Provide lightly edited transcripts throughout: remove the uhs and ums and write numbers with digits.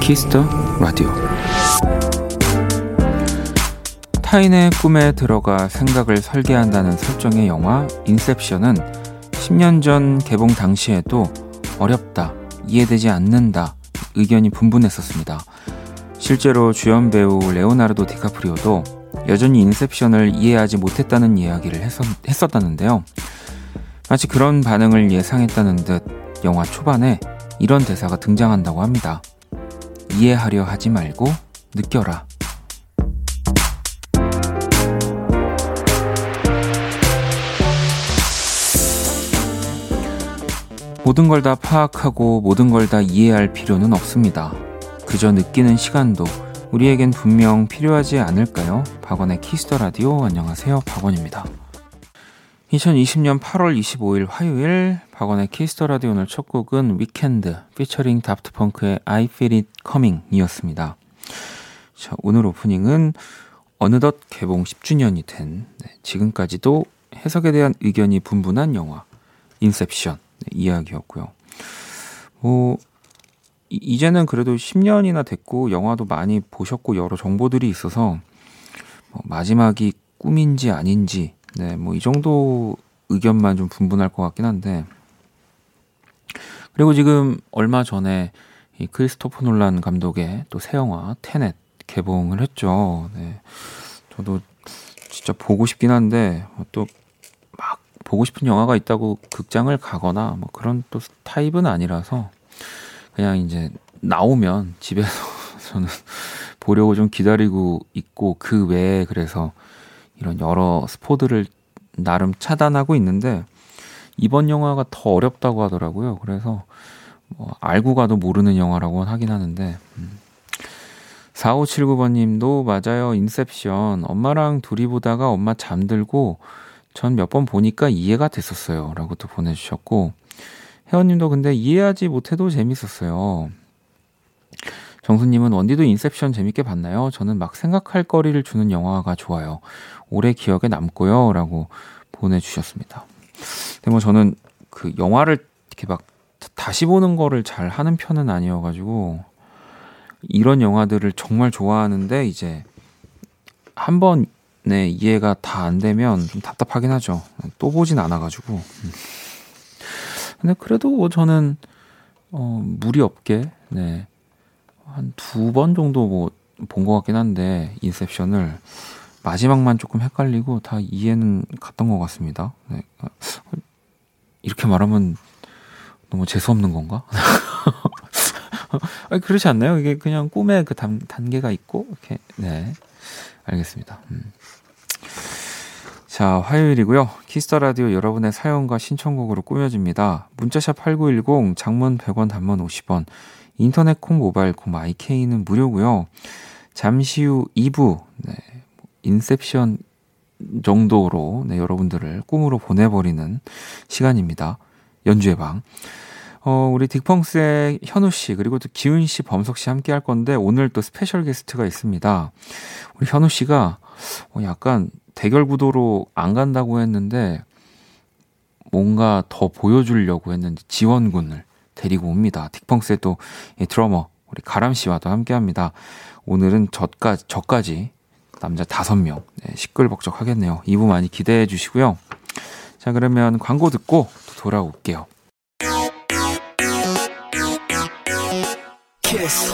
키스터 라디오. 타인의 꿈에 들어가 생각을 설계한다는 설정의 영화 인셉션은 10년 전 개봉 당시에도 어렵다, 이해되지 않는다 의견이 분분했었습니다. 실제로 주연 배우 레오나르도 디카프리오도 여전히 인셉션을 이해하지 못했다는 이야기를 했었다는데요. 마치 그런 반응을 예상했다는 듯 영화 초반에 이런 대사가 등장한다고 합니다. 이해하려 하지 말고 느껴라. 모든 걸 다 파악하고 모든 걸 다 이해할 필요는 없습니다. 그저 느끼는 시간도 우리에겐 분명 필요하지 않을까요? 박원의 키스더 라디오. 안녕하세요, 박원입니다. 2020년 8월 25일 화요일 박원의 키스더 라디오. 오늘 첫 곡은 위켄드 피처링 다프트펑크의 I Feel It Coming 이었습니다. 자, 오늘 오프닝은 어느덧 개봉 10주년이 된 지금까지도 해석에 대한 의견이 분분한 영화 인셉션 이야기였고요. 이제는 그래도 10년이나 됐고 영화도 많이 보셨고 여러 정보들이 있어서 마지막이 꿈인지 아닌지 이 정도 의견만 좀 분분할 것 같긴 한데, 그리고 지금 얼마 전에 이 크리스토퍼 놀란 감독의 또 새 영화 테넷 개봉을 했죠. 저도 진짜 보고 싶긴 한데 또 막 보고 싶은 영화가 있다고 극장을 가거나 그런 또 타입은 아니라서 그냥 이제 나오면 집에서 저는 보려고 좀 기다리고 있고, 그 외에 그래서 이런 여러 스포들을 나름 차단하고 있는데 이번 영화가 더 어렵다고 하더라고요. 그래서 알고 가도 모르는 영화라고 하긴 하는데 4579번님도 맞아요. 인셉션 엄마랑 둘이 보다가 엄마 잠들고 전 몇 번 보니까 이해가 됐었어요 라고 또 보내주셨고, 혜원님도 근데 이해하지 못해도 재밌었어요. 정수님은 원디도 인셉션 재밌게 봤나요? 저는 막 생각할 거리를 주는 영화가 좋아요. 오래 기억에 남고요 라고 보내주셨습니다. 근데 저는 그 영화를 이렇게 막 다시 보는 거를 잘 하는 편은 아니어가지고 이런 영화들을 정말 좋아하는데 이제 한 번에 이해가 다 안 되면 좀 답답하긴 하죠. 또 보진 않아가지고. 근데 그래도 저는 무리 없게 한 두 번 정도 본 것 같긴 한데 인셉션을 마지막만 조금 헷갈리고 다 이해는 갔던 것 같습니다. 이렇게 말하면 너무 재수없는 건가? 아니, 그렇지 않나요? 이게 그냥 꿈의 그 단계가 있고 이렇게. 알겠습니다. 자, 화요일이고요. 키스더라디오 여러분의 사연과 신청곡으로 꾸며집니다. 문자샵 8910, 장문 100원, 단문 50원, 인터넷 콩, 모바일 콩, IK는 무료고요. 잠시 후 2부 인셉션 정도로 여러분들을 꿈으로 보내버리는 시간입니다. 연주의 방. 우리 딕펑스의 현우 씨 그리고 또 기훈 씨, 범석 씨 함께 할 건데 오늘 또 스페셜 게스트가 있습니다. 우리 현우 씨가 약간 대결 구도로 안 간다고 했는데 뭔가 더 보여주려고 했는지 지원군을 데리고 옵니다. 딕펑스의 또 드러머 우리 가람 씨와도 함께합니다. 오늘은 저까지 남자 5명 시끌벅적하겠네요. 2부 많이 기대해 주시고요. 자, 그러면 광고 듣고 돌아올게요. Kiss.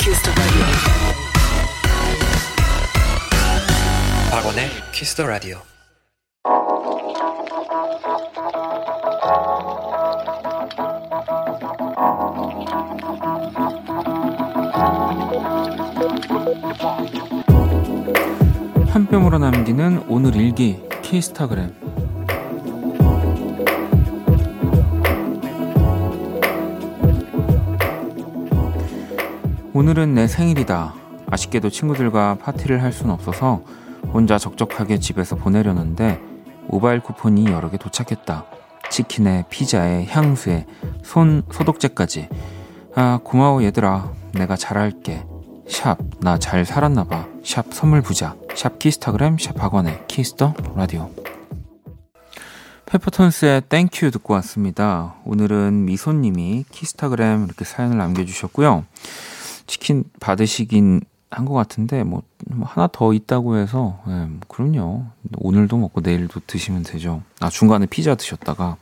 Kiss the radio. 박원의 Kiss the radio. 한 뼘으로 남기는 오늘 일기 키스타그램. 오늘은 내 생일이다. 아쉽게도 친구들과 파티를 할 순 없어서 혼자 적적하게 집에서 보내려는데 모바일 쿠폰이 여러 개 도착했다. 치킨에 피자에 향수에 손 소독제까지. 아, 고마워 얘들아. 내가 잘할게. 샵 나 잘 살았나봐. 샵 선물 부자. 샵 키스타그램. 샵 학원의 키스터 라디오. 페퍼톤스의 땡큐 듣고 왔습니다. 오늘은 미소님이 키스타그램 이렇게 사연을 남겨주셨고요. 치킨 받으시긴 한 것 같은데 뭐 하나 더 있다고 해서 네, 그럼요. 오늘도 먹고 내일도 드시면 되죠. 아 중간에 피자 드셨다가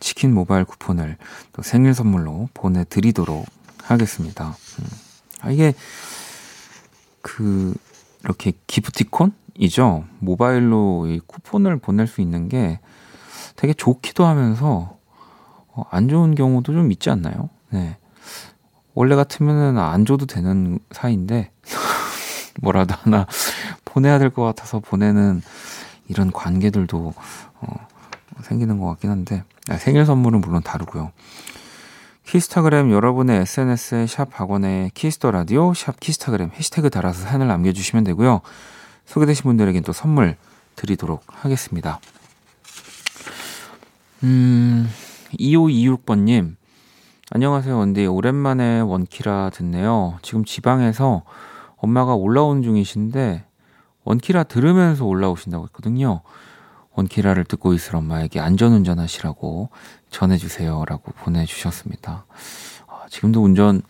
치킨 모바일 쿠폰을 또 생일 선물로 보내드리도록 하겠습니다. 아 이게 그 이렇게 기프티콘이죠. 모바일로 이 쿠폰을 보낼 수 있는 게 되게 좋기도 하면서 안 좋은 경우도 좀 있지 않나요? 네. 원래 같으면은 안 줘도 되는 사이인데 뭐라도 하나 보내야 될 것 같아서 보내는 이런 관계들도 생기는 것 같긴 한데 생일 선물은 물론 다르고요. 키스타그램 여러분의 SNS에 샵 박원의 키스더라디오 샵 키스타그램 해시태그 달아서 사연을 남겨주시면 되고요. 소개되신 분들에게는 또 선물 드리도록 하겠습니다. 2526번님 안녕하세요. 원디 오랜만에 원키라 듣네요. 지금 지방에서 엄마가 올라오는 중이신데 원키라 들으면서 올라오신다고 했거든요. 원키라를 듣고 있을 엄마에게 안전운전 하시라고 전해주세요 라고 보내주셨습니다. 지금도 운전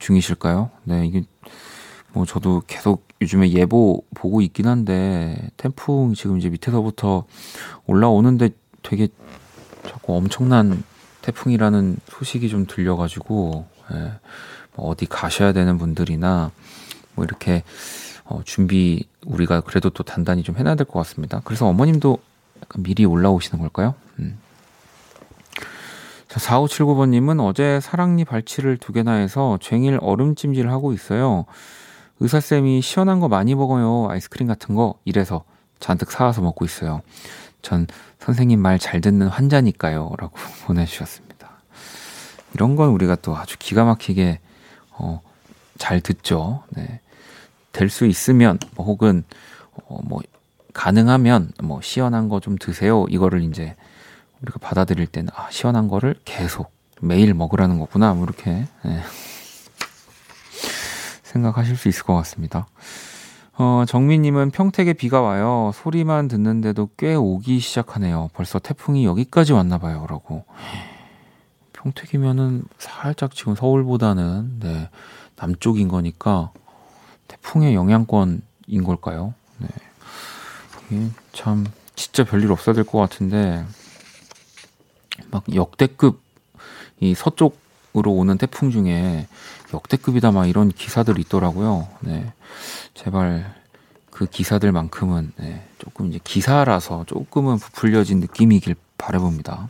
중이실까요? 네, 이게 뭐 저도 계속 요즘에 예보 보고 있긴 한데 태풍 지금 이제 밑에서부터 올라오는데 되게 자꾸 엄청난 태풍이라는 소식이 좀 들려가지고 예, 뭐 어디 가셔야 되는 분들이나 뭐 이렇게 준비 우리가 그래도 또 단단히 좀 해놔야 될 것 같습니다. 그래서 어머님도 약간 미리 올라오시는 걸까요? 자, 4579번님은 어제 사랑니 발치를 2개나 해서 쟁일 얼음찜질을 하고 있어요. 의사쌤이 시원한 거 많이 먹어요. 아이스크림 같은 거 이래서 잔뜩 사와서 먹고 있어요. 전 선생님 말 잘 듣는 환자니까요 라고 보내주셨습니다. 이런 건 우리가 또 아주 기가 막히게 잘 듣죠. 네. 될 수 있으면 뭐 혹은 뭐 가능하면 뭐 시원한 거 좀 드세요. 이거를 이제 우리가 받아들일 때는 아 시원한 거를 계속 매일 먹으라는 거구나 뭐 이렇게 네. 생각하실 수 있을 것 같습니다. 정민님은 평택에 비가 와요. 소리만 듣는데도 꽤 오기 시작하네요. 벌써 태풍이 여기까지 왔나 봐요. 라고. 평택이면은 살짝 지금 서울보다는 네, 남쪽인 거니까 태풍의 영향권인 걸까요? 네. 이게 참 진짜 별일 없어야 될 것 같은데 막 역대급 이 서쪽으로 오는 태풍 중에 역대급이다 막 이런 기사들 있더라고요. 네. 제발 그 기사들만큼은 네, 조금 이제 기사라서 조금은 부풀려진 느낌이길 바라봅니다.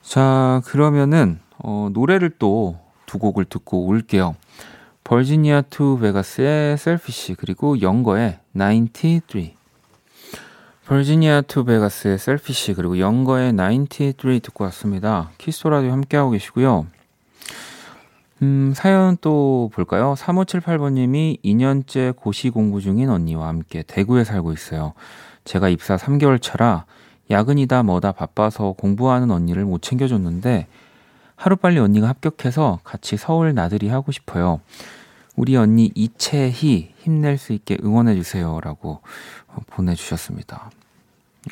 자 그러면은 노래를 또 2곡을 듣고 올게요. 버지니아 투 베가스의 셀피시 그리고 영거의 93. 버지니아 투 베가스의 셀피시 그리고 영거의 93 듣고 왔습니다. 키스토라디오 함께하고 계시고요. 사연 또 볼까요? 3578번님이 2년째 고시 공부 중인 언니와 함께 대구에 살고 있어요. 제가 입사 3개월 차라 야근이다 뭐다 바빠서 공부하는 언니를 못 챙겨줬는데 하루빨리 언니가 합격해서 같이 서울 나들이 하고 싶어요. 우리 언니 이채희 힘낼 수 있게 응원해주세요 라고 보내주셨습니다.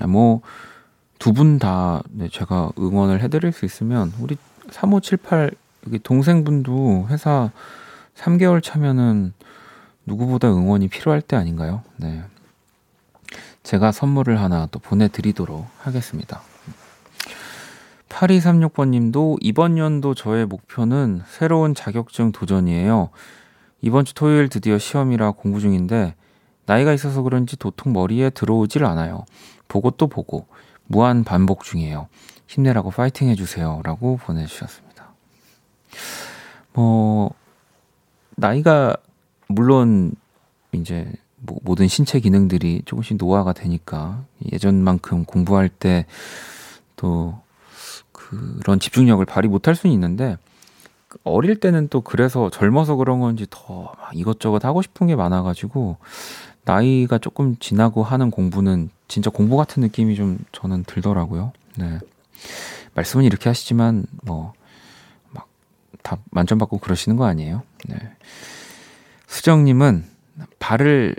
뭐 두 분 다 제가 응원을 해드릴 수 있으면 우리 3578 동생분도 회사 3개월 차면은 누구보다 응원이 필요할 때 아닌가요? 네. 제가 선물을 하나 또 보내드리도록 하겠습니다. 8236번님도 이번 연도 저의 목표는 새로운 자격증 도전이에요. 이번 주 토요일 드디어 시험이라 공부 중인데 나이가 있어서 그런지 도통 머리에 들어오질 않아요. 보고 또 보고 무한 반복 중이에요. 힘내라고 파이팅 해주세요 라고 보내주셨습니다. 뭐 나이가 물론 이제 뭐 모든 신체 기능들이 조금씩 노화가 되니까 예전만큼 공부할 때 또 그런 집중력을 발휘 못할 수는 있는데 어릴 때는 또 그래서 젊어서 그런 건지 더 막 이것저것 하고 싶은 게 많아가지고 나이가 조금 지나고 하는 공부는 진짜 공부 같은 느낌이 좀 저는 들더라고요. 네. 말씀은 이렇게 하시지만 뭐 다 만점 받고 그러시는 거 아니에요? 네. 수정님은 발을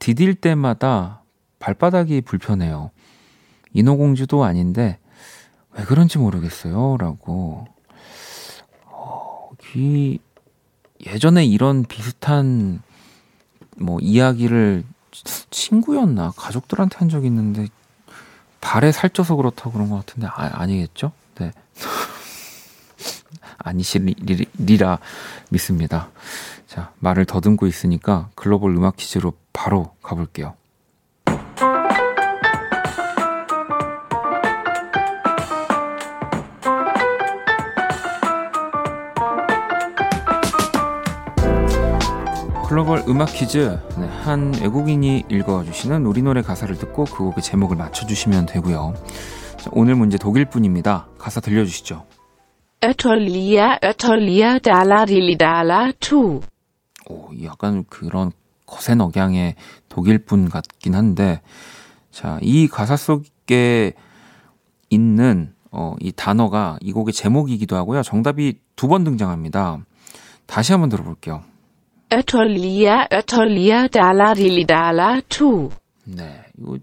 디딜 때마다 발바닥이 불편해요. 인어공주도 아닌데 왜 그런지 모르겠어요 라고. 예전에 이런 비슷한 뭐 이야기를 친구였나 가족들한테 한 적이 있는데 발에 살쪄서 그렇다고 그런 것 같은데 아니겠죠? 네. 아니시리라 믿습니다. 자, 말을 더듬고 있으니까 글로벌 음악 퀴즈로 바로 가볼게요. 글로벌 음악 퀴즈. 네, 한 외국인이 읽어주시는 우리 노래 가사를 듣고 그 곡의 제목을 맞춰주시면 되고요. 자, 오늘 문제 독일 분입니다. 가사 들려주시죠. 어톨리아 어톨리아 달라릴리 달라 투. 오, 약간 그런 거센 억양의 독일 분 같긴 한데, 자, 이 가사 속에 있는 이 단어가 이 곡의 제목이기도 하고요. 정답이 두 번 등장합니다. 다시 한번 들어볼게요. 어톨리아 어톨리아 달라릴리 달라 투. 네, 이거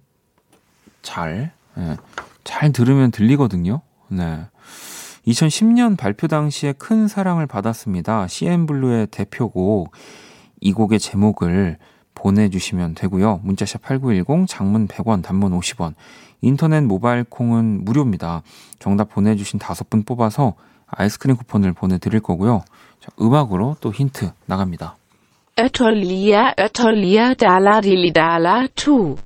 잘 들으면 들리거든요. 네. 2010년 발표 당시에 큰 사랑을 받았습니다. CN 블루의 대표곡. 이 곡의 제목을 보내주시면 되고요. 문자샵 8910, 장문 100원, 단문 50원, 인터넷 모바일 콩은 무료입니다. 정답 보내주신 5분 뽑아서 아이스크림 쿠폰을 보내드릴 거고요. 자, 음악으로 또 힌트 나갑니다. 어톨리아 어톨리아 달라릴리 달라 투.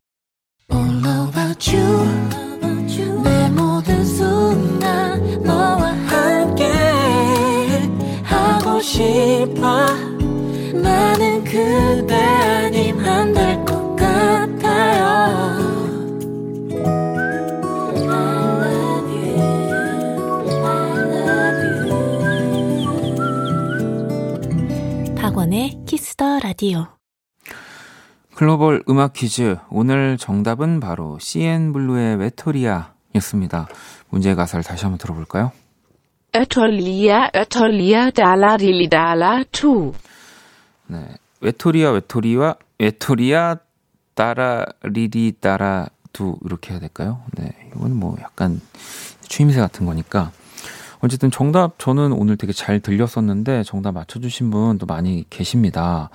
내 모든 순간 너와 함께 하고 싶어. 나는 그대 아님 안 될 것 같아요. I love you, I love you. 박원의 키스 더 라디오. 글로벌 음악 퀴즈. 오늘 정답은 바로 CN 블루의 메토리아 였습니다. 문제의 가사를 다시 한번 들어볼까요? 에톨리아 에톨리아 달라릴리 달라 투. 네, 외톨이와 외톨이와 외톨이야 따라리리 따라 두 이렇게 해야 될까요? 네, 이건 뭐 약간 추임새 같은 거니까. 어쨌든 정답 저는 오늘 되게 잘 들렸었는데 정답 맞춰주신 분도 많이 계십니다.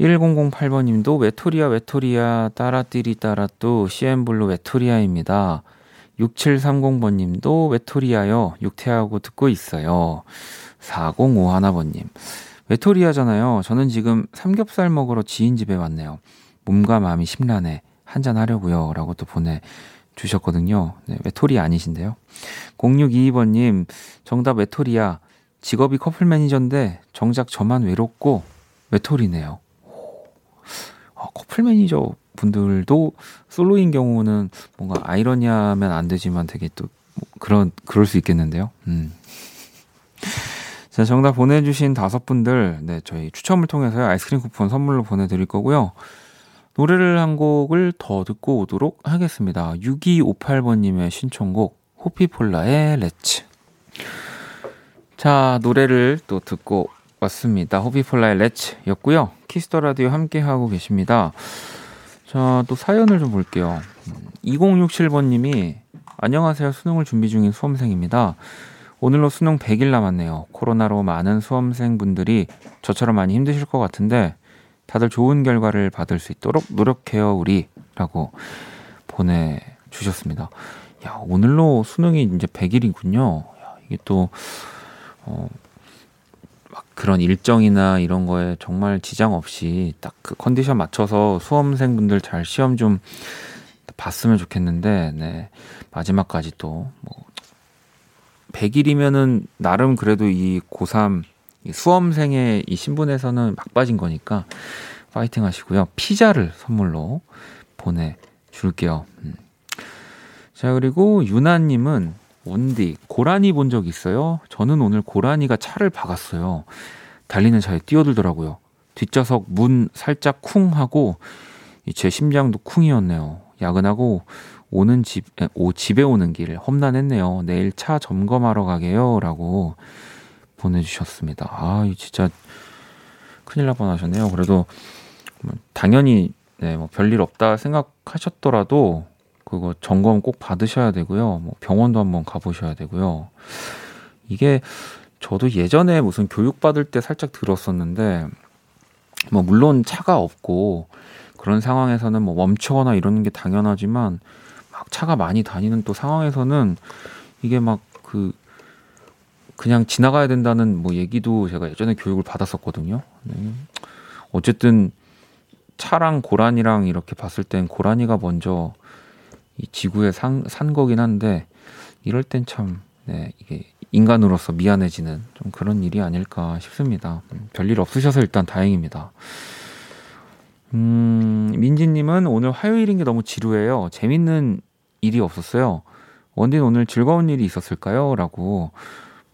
1008번님도 외톨이야 외톨이야 따라띠리 따라 또 CN블루 외톨이야입니다. 6730번님도 외톨이야요 육퇴하고 듣고 있어요. 4051번님 외톨이야잖아요. 저는 지금 삼겹살 먹으러 지인 집에 왔네요. 몸과 마음이 심란해 한잔 하려고요 라고 또 보내주셨거든요. 네, 외톨이 아니신데요. 0622번님 정답 외톨이야. 직업이 커플 매니저인데 정작 저만 외롭고 외톨이네요. 커플 매니저 분들도 솔로인 경우는 뭔가 아이러니하면 안 되지만 되게 또 뭐 그럴 수 있겠는데요. 자, 정답 보내주신 5분들, 네, 저희 추첨을 통해서 아이스크림 쿠폰 선물로 보내드릴 거고요. 노래를 한 곡을 더 듣고 오도록 하겠습니다. 6258번님의 신청곡 호피폴라의 렛츠. 자, 노래를 또 듣고 왔습니다. 호피폴라의 렛츠였고요. 키스더라디오 함께하고 계십니다. 자, 또 사연을 좀 볼게요. 2067번님이 안녕하세요. 수능을 준비 중인 수험생입니다. 오늘로 수능 100일 남았네요. 코로나로 많은 수험생분들이 저처럼 많이 힘드실 것 같은데 다들 좋은 결과를 받을 수 있도록 노력해요 우리 라고 보내주셨습니다. 야, 오늘로 수능이 이제 100일이군요. 야, 이게 또 막 그런 일정이나 이런 거에 정말 지장 없이 딱 그 컨디션 맞춰서 수험생분들 잘 시험 좀 봤으면 좋겠는데, 네, 마지막까지 또 뭐 100일이면은 나름 그래도 이 고3 이 수험생의 이 신분에서는 막 빠진 거니까 파이팅 하시고요. 피자를 선물로 보내줄게요. 자, 그리고 유나님은 원디, 고라니 본 적 있어요? 저는 오늘 고라니가 차를 박았어요. 달리는 차에 뛰어들더라고요. 뒷좌석 문 살짝 쿵 하고 제 심장도 쿵이었네요. 야근하고 집에 오는 길 험난했네요. 내일 차 점검하러 가게요 라고 보내주셨습니다. 아, 진짜 큰일 날 뻔하셨네요. 그래도 당연히 네, 뭐 별일 없다 생각하셨더라도 그거 점검 꼭 받으셔야 되고요. 뭐 병원도 한번 가보셔야 되고요. 이게 저도 예전에 무슨 교육받을 때 살짝 들었었는데, 뭐 물론 차가 없고 그런 상황에서는 뭐 멈추거나 이러는 게 당연하지만 막 차가 많이 다니는 또 상황에서는 이게 막 그냥 지나가야 된다는 뭐 얘기도 제가 예전에 교육을 받았었거든요. 네. 어쨌든 차랑 고라니랑 이렇게 봤을 땐 고라니가 먼저 이 지구에 산 거긴 한데, 이럴 땐 참 네, 이게 인간으로서 미안해지는 좀 그런 일이 아닐까 싶습니다. 별일 없으셔서 일단 다행입니다. 민지님은 오늘 화요일인 게 너무 지루해요. 재밌는 일이 없었어요. 원디는 오늘 즐거운 일이 있었을까요? 라고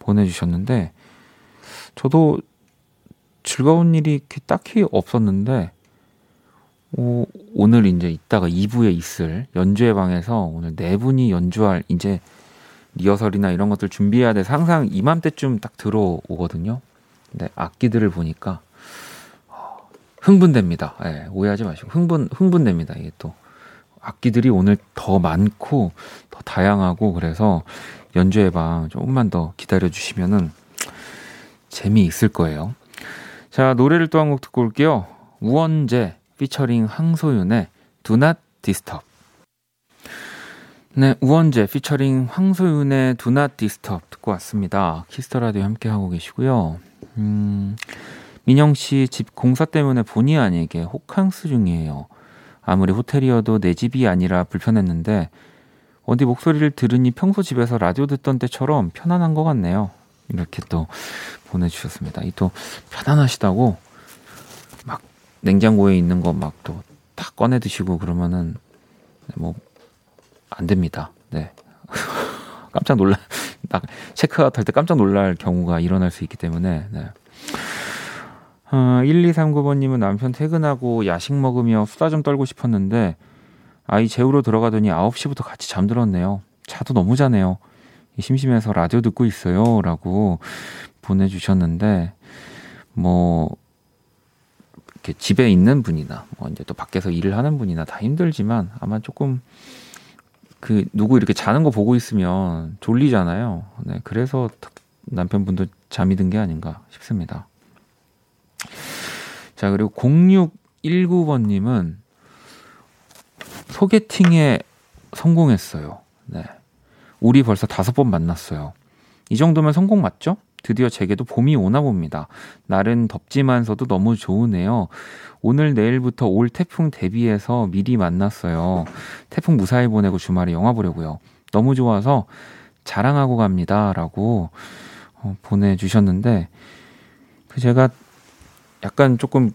보내주셨는데, 저도 즐거운 일이 딱히 없었는데, 오늘 이제 이따가 2부에 있을 연주회 방에서 오늘 네 분이 연주할 이제 리허설이나 이런 것들 준비해야 돼서 항상 이맘때쯤 딱 들어오거든요. 근데 악기들을 보니까 흥분됩니다. 예, 오해하지 마시고 흥분됩니다. 이게 또 악기들이 오늘 더 많고 더 다양하고, 그래서 연주회 방 조금만 더 기다려주시면은 재미있을 거예요. 자, 노래를 또 한 곡 듣고 올게요. 우원재 피처링 황소윤의 Do Not Disturb. 네, 우원재 피처링 황소윤의 Do Not Disturb 듣고 왔습니다. 키스터라디오 함께하고 계시고요. 민영씨, 집 공사 때문에 본의 아니게 호캉스 중이에요. 아무리 호텔이어도 내 집이 아니라 불편했는데 어디 목소리를 들으니 평소 집에서 라디오 듣던 때처럼 편안한 것 같네요. 이렇게 또 보내주셨습니다. 이 또 편안하시다고 막 냉장고에 있는 거 막 또 다 꺼내 드시고 그러면은 뭐 안 됩니다. 네. 깜짝 놀라 딱 체크아웃 할 때 깜짝 놀랄 경우가 일어날 수 있기 때문에. 네. 1239번님은 남편 퇴근하고 야식 먹으며 수다 좀 떨고 싶었는데 아이 재우러 들어가더니 9시부터 같이 잠들었네요. 자도 너무 자네요. 심심해서 라디오 듣고 있어요. 라고 보내주셨는데, 뭐 이렇게 집에 있는 분이나 뭐 이제 또 밖에서 일을 하는 분이나 다 힘들지만 아마 조금 누구 이렇게 자는 거 보고 있으면 졸리잖아요. 네, 그래서 남편분도 잠이 든 게 아닌가 싶습니다. 자, 그리고 0619번님은 소개팅에 성공했어요. 네. 우리 벌써 5번 만났어요. 이 정도면 성공 맞죠? 드디어 제게도 봄이 오나 봅니다. 날은 덥지만서도 너무 좋으네요. 오늘 내일부터 올 태풍 대비해서 미리 만났어요. 태풍 무사히 보내고 주말에 영화 보려고요. 너무 좋아서 자랑하고 갑니다. 라고 보내주셨는데, 제가 약간 조금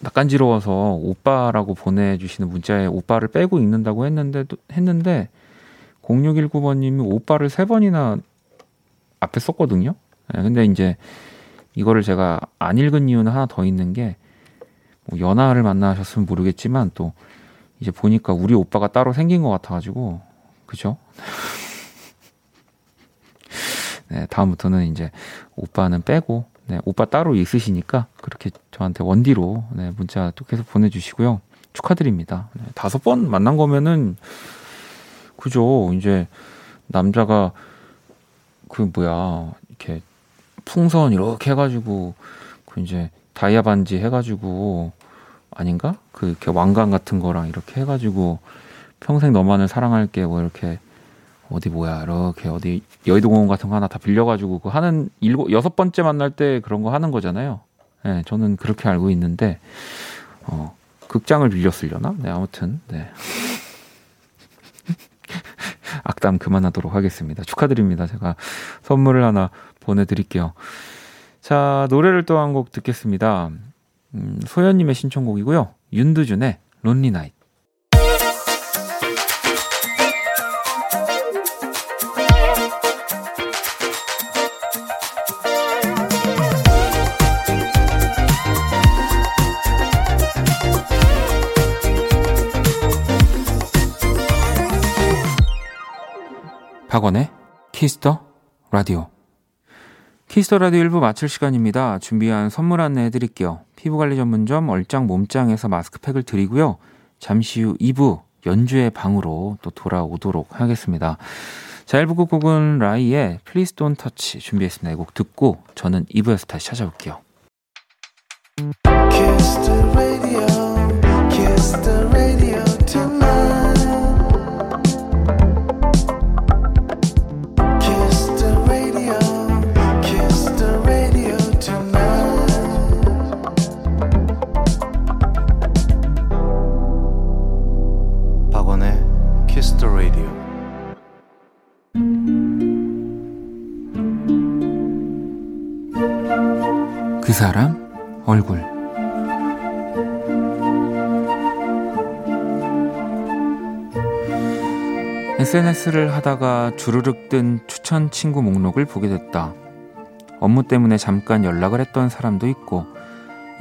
낯간지러워서 오빠라고 보내주시는 문자에 오빠를 빼고 읽는다고 했는데 0619번님이 오빠를 3번이나 앞에 썼거든요. 근데 이제 이거를 제가 안 읽은 이유는 하나 더 있는 게, 뭐 연하를 만나셨으면 모르겠지만 또 이제 보니까 우리 오빠가 따로 생긴 것 같아가지고, 그죠? 네, 다음부터는 이제 오빠는 빼고, 네, 오빠 따로 있으시니까 그렇게 저한테 원디로 네, 문자 또 계속 보내주시고요. 축하드립니다. 네, 5번 만난 거면은, 그죠? 이제 남자가 이렇게 풍선 이렇게 해가지고 이제 다이아 반지 해가지고 아닌가? 이렇게 왕관 같은 거랑 이렇게 해가지고 평생 너만을 사랑할게 뭐 이렇게 이렇게 어디 여의도공원 같은 거 하나 다 빌려가지고 그 하는 7, 6번째 만날 때 그런 거 하는 거잖아요. 예, 네, 저는 그렇게 알고 있는데 극장을 빌렸으려나? 네, 아무튼 네. 악담 그만하도록 하겠습니다. 축하드립니다. 제가 선물을 하나 보내드릴게요. 자, 노래를 또 한 곡 듣겠습니다. 소연님의 신청곡이고요. 윤두준의 론리 나이트. 박원의 키스터 라디오. 키스터 라디오 1부 마칠 시간입니다. 준비한 선물 안내해드릴게요. 피부관리 전문점 얼짱 몸짱에서 마스크팩을 드리고요. 잠시 후 2부 연주의 방으로 또 돌아오도록 하겠습니다. 자, 1부 끝곡은 라이의 Please Don't Touch 준비했습니다. 이 곡 듣고 저는 2부에서 다시 찾아올게요. Kiss the radio, kiss the radio tonight. Kiss the radio, kiss the radio tonight. 박원의 Kiss the Radio. 그 사람 얼굴. SNS를 하다가 주르륵 뜬 추천 친구 목록을 보게 됐다. 업무 때문에 잠깐 연락을 했던 사람도 있고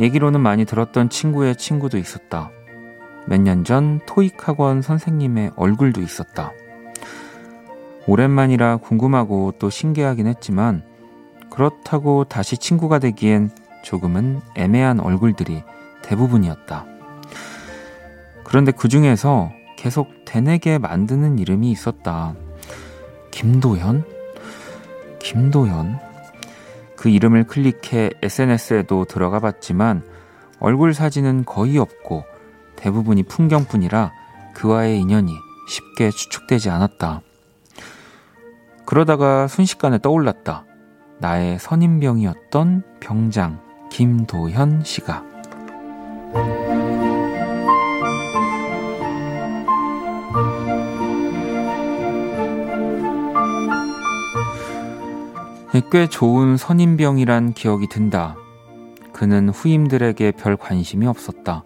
얘기로는 많이 들었던 친구의 친구도 있었다. 몇 년 전 토익 학원 선생님의 얼굴도 있었다. 오랜만이라 궁금하고 또 신기하긴 했지만 그렇다고 다시 친구가 되기엔 조금은 애매한 얼굴들이 대부분이었다. 그런데 그 중에서 계속 되뇌게 만드는 이름이 있었다. 김도현? 김도현? 그 이름을 클릭해 SNS에도 들어가 봤지만 얼굴 사진은 거의 없고 대부분이 풍경뿐이라 그와의 인연이 쉽게 추측되지 않았다. 그러다가 순식간에 떠올랐다. 나의 선임병이었던 병장 김도현 씨가. 꽤 좋은 선임병이란 기억이 든다. 그는 후임들에게 별 관심이 없었다.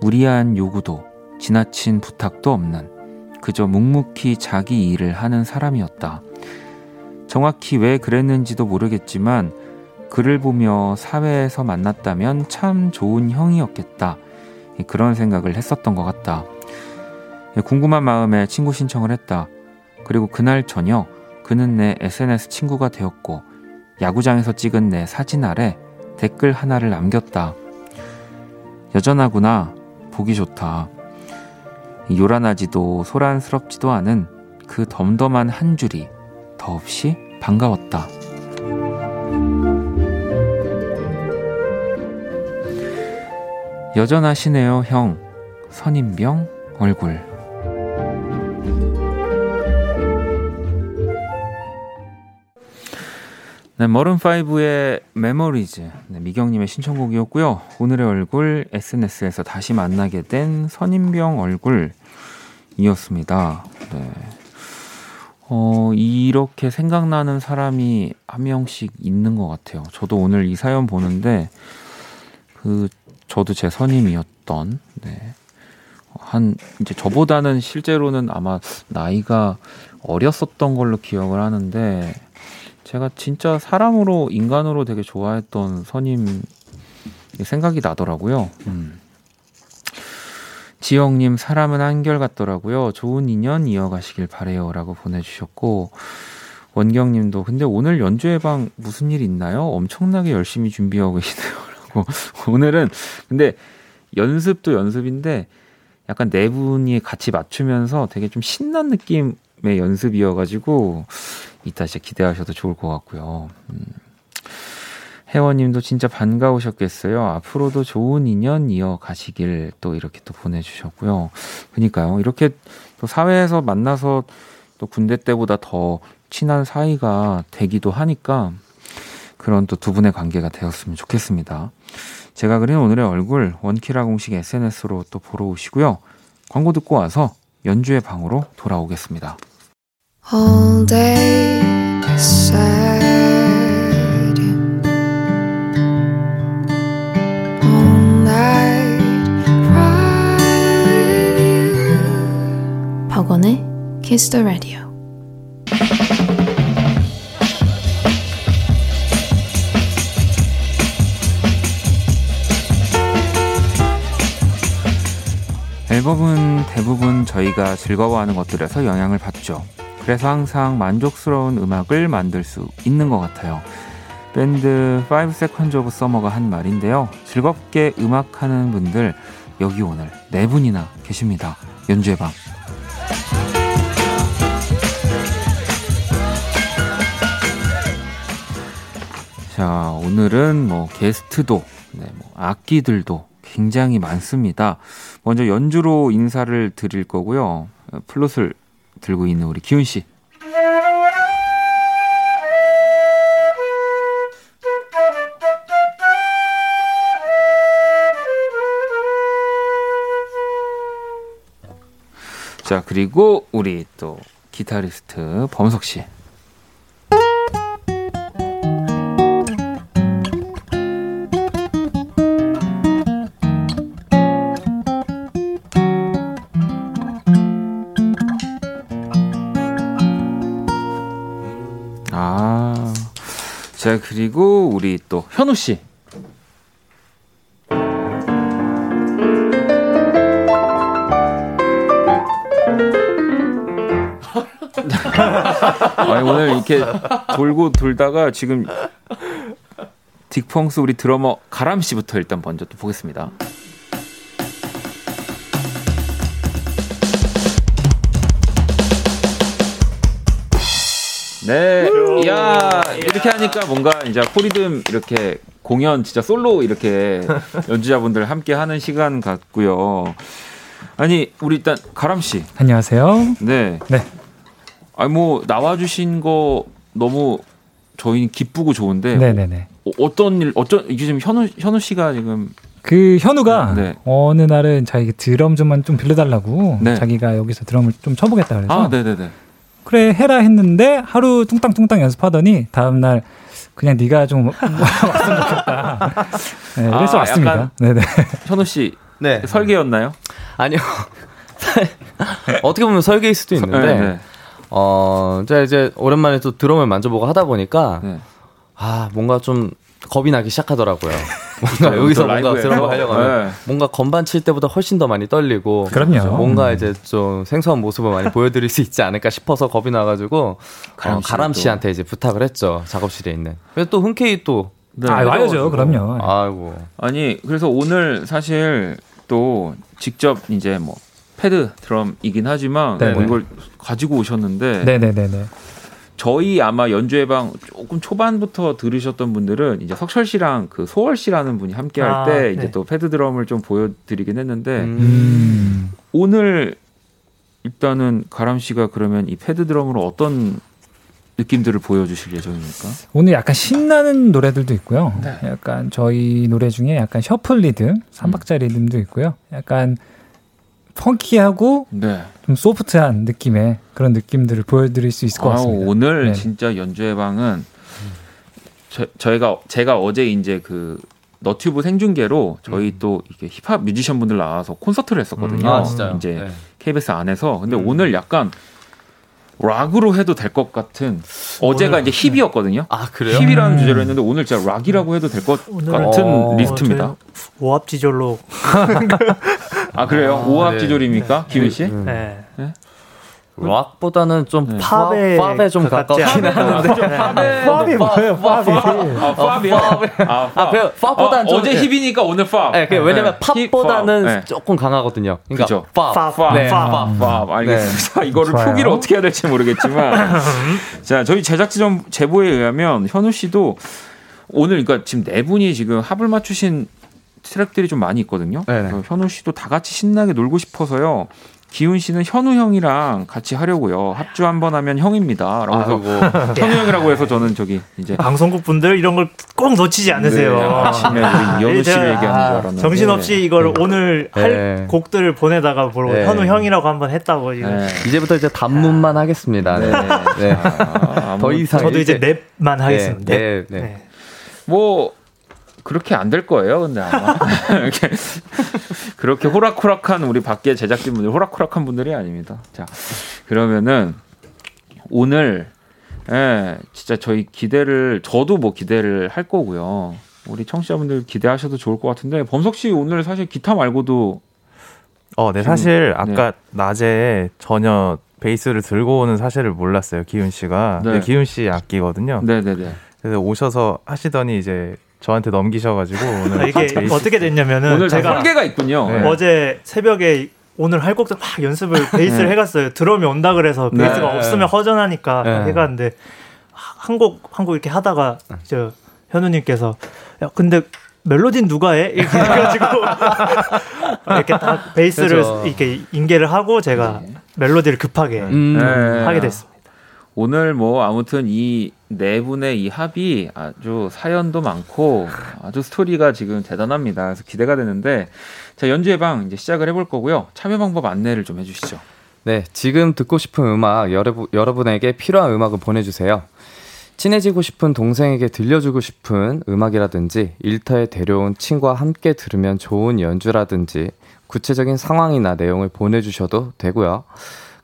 무리한 요구도 지나친 부탁도 없는 그저 묵묵히 자기 일을 하는 사람이었다. 정확히 왜 그랬는지도 모르겠지만 그를 보며 사회에서 만났다면 참 좋은 형이었겠다, 그런 생각을 했었던 것 같다. 궁금한 마음에 친구 신청을 했다. 그리고 그날 저녁 그는 내 SNS 친구가 되었고 야구장에서 찍은 내 사진 아래 댓글 하나를 남겼다. 여전하구나, 보기 좋다. 요란하지도 소란스럽지도 않은 그 덤덤한 한 줄이 더없이 반가웠다. 여전하시네요, 형. 선임병 얼굴. 네, 머른5의 메모리즈. 네, 미경님의 신청곡이었고요. 오늘의 얼굴, SNS에서 다시 만나게 된 선임병 얼굴이었습니다. 네. 이렇게 생각나는 사람이 한 명씩 있는 것 같아요. 저도 오늘 이 사연 보는데 저도 제 선임이었던 이제 저보다는 실제로는 아마 나이가 어렸었던 걸로 기억을 하는데 제가 진짜 사람으로 인간으로 되게 좋아했던 선임이 생각이 나더라고요. 지영님, 사람은 한결같더라고요. 좋은 인연 이어가시길 바래요 라고 보내주셨고, 원경님도 근데 오늘 연주회 방 무슨 일 있나요? 엄청나게 열심히 준비하고 계시네요 라고. 오늘은 근데 연습도 연습인데 약간 네 분이 같이 맞추면서 되게 좀 신난 느낌의 연습이어가지고 이따 진짜 기대하셔도 좋을 것 같고요. 혜원님도 진짜 반가우셨겠어요. 앞으로도 좋은 인연 이어가시길 또 이렇게 또 보내주셨고요. 그러니까요. 이렇게 또 사회에서 만나서 또 군대 때보다 더 친한 사이가 되기도 하니까 그런 또 두 분의 관계가 되었으면 좋겠습니다. 제가 그린 오늘의 얼굴, 원키라 공식 SNS로 또 보러 오시고요. 광고 듣고 와서 연주의 방으로 돌아오겠습니다. All day sad. 박원의 Kiss the Radio. 앨범은 대부분 저희가 즐거워하는 것들에서 영향을 받죠. 그래서 항상 만족스러운 음악을 만들 수 있는 것 같아요. 밴드 5 Seconds of Summer가 한 말인데요. 즐겁게 음악하는 분들 여기 오늘 4분이나 계십니다. 연주의 밤. 자, 오늘은 뭐 게스트도 악기들도 굉장히 많습니다. 먼저 연주로 인사를 드릴 거고요. 플롯을 들고 있는 우리 기훈 씨. 자, 그리고 우리 또 기타리스트 범석 씨. 자, 그리고 우리 또 현우 씨. 아니, 오늘 이렇게 돌고 돌다가 지금 딕펑스 우리 드러머 가람 씨부터 일단 먼저 또 보겠습니다. 네, 야, 이렇게 하니까 뭔가 이제 코리듬 이렇게 공연 진짜 솔로 이렇게 연주자분들 함께 하는 시간 같고요. 아니, 우리 일단 가람 씨. 안녕하세요. 네. 네. 아니, 뭐 나와주신 거 너무 저희는 기쁘고 좋은데. 네네네. 이게 지금 현우 씨가 지금. 그 현우가 네. 어느 날은 자기 드럼 좀 빌려달라고. 네. 자기가 여기서 드럼을 좀 쳐보겠다 그래서. 아, 네네네. 그래 해라 했는데 하루 뚱땅뚱땅 연습하더니 다음날 그냥 네가 좀 왔으면 좋겠다. 네, 그래서 아, 왔습니다. 네네. 현우 씨, 네. 설계였나요? 아니요. 어떻게 보면 설계일 수도 있는데, 네. 이제 오랜만에 또 드럼을 만져보고 하다 보니까 네. 아, 뭔가 좀 겁이 나기 시작하더라고요. 뭔가 여기서 뭔가 드럼을 하려고 하면 네. 뭔가 건반 칠 때보다 훨씬 더 많이 떨리고, 그럼요. 뭔가 이제 좀 생소한 모습을 많이 보여드릴 수 있지 않을까 싶어서 겁이 나가지고 가람 씨한테 이제 부탁을 했죠. 작업실에 있는. 그래서 또 흔쾌히 또 네. 와야죠. 그럼요. 아이고. 아니, 그래서 오늘 사실 또 직접 이제 뭐 패드 드럼이긴 하지만 뭐 이걸 가지고 오셨는데. 네네네네. 저희 아마 연주의 방 조금 초반부터 들으셨던 분들은 이제 석철 씨랑 그 소월 씨라는 분이 함께 할 때 이제 네. 또 패드 드럼을 좀 보여드리긴 했는데 오늘 일단은 가람 씨가 그러면 이 패드 드럼으로 어떤 느낌들을 보여주실 예정입니까? 오늘 약간 신나는 노래들도 있고요. 네. 약간 저희 노래 중에 약간 셔플 리듬, 3박자 리듬도 있고요. 약간 펑키하고 네. 좀 소프트한 느낌의 그런 느낌들을 보여드릴 수 있을 것 같습니다. 오늘 네. 진짜 연주의 방은 제가 어제 이제 그 너튜브 생중계로 저희 또 이렇게 힙합 뮤지션분들 나와서 콘서트를 했었거든요. 아, 진짜요? 이제 네. KBS 안에서. 근데 오늘 약간 락으로 해도 될 것 같은, 어제가 이제 힙이었거든요. 아, 그래요? 힙이라는 주제로 했는데 오늘 진짜 락이라고 해도 될 것 같은 리스트입니다. 오합지졸로. 아, 그래요? 오합지졸입니까? 네. 기훈 씨? 네. 락보다는 좀 네. 팝에 좀 가깝긴 하는데. 팝이 뭐예요? 팝보다는 어제 힙이니까 오늘 팝. 네, 왜냐면 팝보다는 네. 조금 강하거든요. 그러니까 팝. 알겠습니다. 이거를 표기를 어떻게 해야 될지 모르겠지만, 자, 저희 제작진 제보에 의하면 현우 씨도 오늘, 그러니까 지금 네 분이 지금 합을 맞추신 트랙들이 좀 많이 있거든요. 현우 씨도 다 같이 신나게 놀고 싶어서요. 기훈 씨는 현우 형이랑 같이 하려고요. 합주 한번 하면 형입니다. 라고 해서 현우 형이라고 해서 저는 저기 이제 방송국 분들 이런 걸 꼭 놓치지 않으세요. 네, 아침에 우리 연우 씨를 얘기하는 줄 알았는데 정신없이 이걸 오늘 할 곡들을 보내다가 보러 현우 형이라고 한번 했다고 지금. 이제부터 이제 단문만 하겠습니다. 네. 아, 더 이상 저도 이제 랩만 하겠습니다. 네. 뭐 그렇게 안 될 거예요, 근데 아마. 그렇게 호락호락한 우리 밖에 제작진분들, 호락호락한 분들이 아닙니다. 자, 그러면은 오늘, 진짜 저희 저도 뭐 기대를 할 거고요. 우리 청취자분들 기대하셔도 좋을 것 같은데, 범석 씨 오늘 사실 기타 말고도. 사실 아까 낮에 전혀 베이스를 들고 오는 사실을 몰랐어요, 기훈 씨가. 네. 기훈 씨 악기거든요. 네네네. 그래서 오셔서 하시더니 이제 저한테 넘기셔가지고 오늘 이게 어떻게 됐냐면은 오늘 제가 설계가 있군요. 어제 새벽에 오늘 할 곡도 막 연습을 베이스를 해갔어요. 드럼이 온다 그래서 베이스가 없으면 허전하니까 해갔는데 한 곡 이렇게 하다가 저 현우님께서 야 근데 멜로디는 누가 해? 이렇게 해가지고 이렇게 딱 베이스를 그렇죠. 이렇게 인계를 하고 제가 멜로디를 급하게 하게 됐습니다. 오늘 뭐 아무튼 이 네 분의 이 합이 아주 사연도 많고 아주 스토리가 지금 대단합니다. 그래서 기대가 되는데 자 연주회 방 이제 시작을 해볼 거고요. 참여 방법 안내를 좀 해주시죠. 네, 지금 듣고 싶은 음악 여러분에게 필요한 음악을 보내주세요. 친해지고 싶은 동생에게 들려주고 싶은 음악이라든지 일터에 데려온 친구와 함께 들으면 좋은 연주라든지 구체적인 상황이나 내용을 보내주셔도 되고요.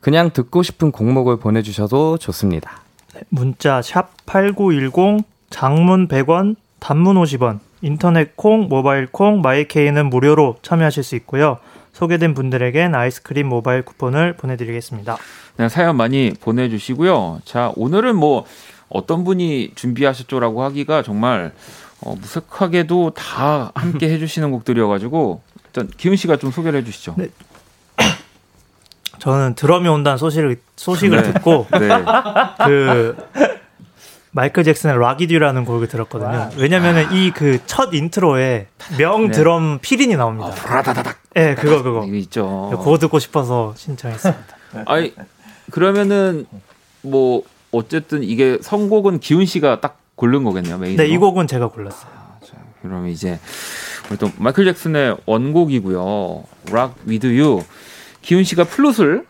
그냥 듣고 싶은 곡목을 보내주셔도 좋습니다. 문자 샵8910 장문 100원 단문 50원 인터넷 콩 모바일 콩 마이케이는 무료로 참여하실 수 있고요. 소개된 분들에겐 아이스크림 모바일 쿠폰을 보내드리겠습니다. 네, 사연 많이 보내주시고요. 자 오늘은 뭐 어떤 분이 준비하셨죠라고 하기가 정말 무색하게도 다 함께 해주시는 곡들이어가지고 일단 기훈 씨가 좀 소개를 해주시죠. 네. 저는 드럼이 온다는 소식을 네. 듣고 네. 그 마이클 잭슨의 락이듀라는 곡을 들었거든요. 왜냐면은 이 그 첫 인트로에 명 드럼 피린이 나옵니다. 브라다다닥. 네, 그거 있죠. 그거 듣고 싶어서 신청했습니다. 아니 그러면은 뭐. 어쨌든 이게 선곡은 기훈 씨가 딱 고른 거겠네요. 메인으로. 네, 이 곡은 제가 골랐어요. 자, 그럼 이제 우리 또 마이클 잭슨의 원곡이고요. Rock With You. 기훈 씨가 플룻을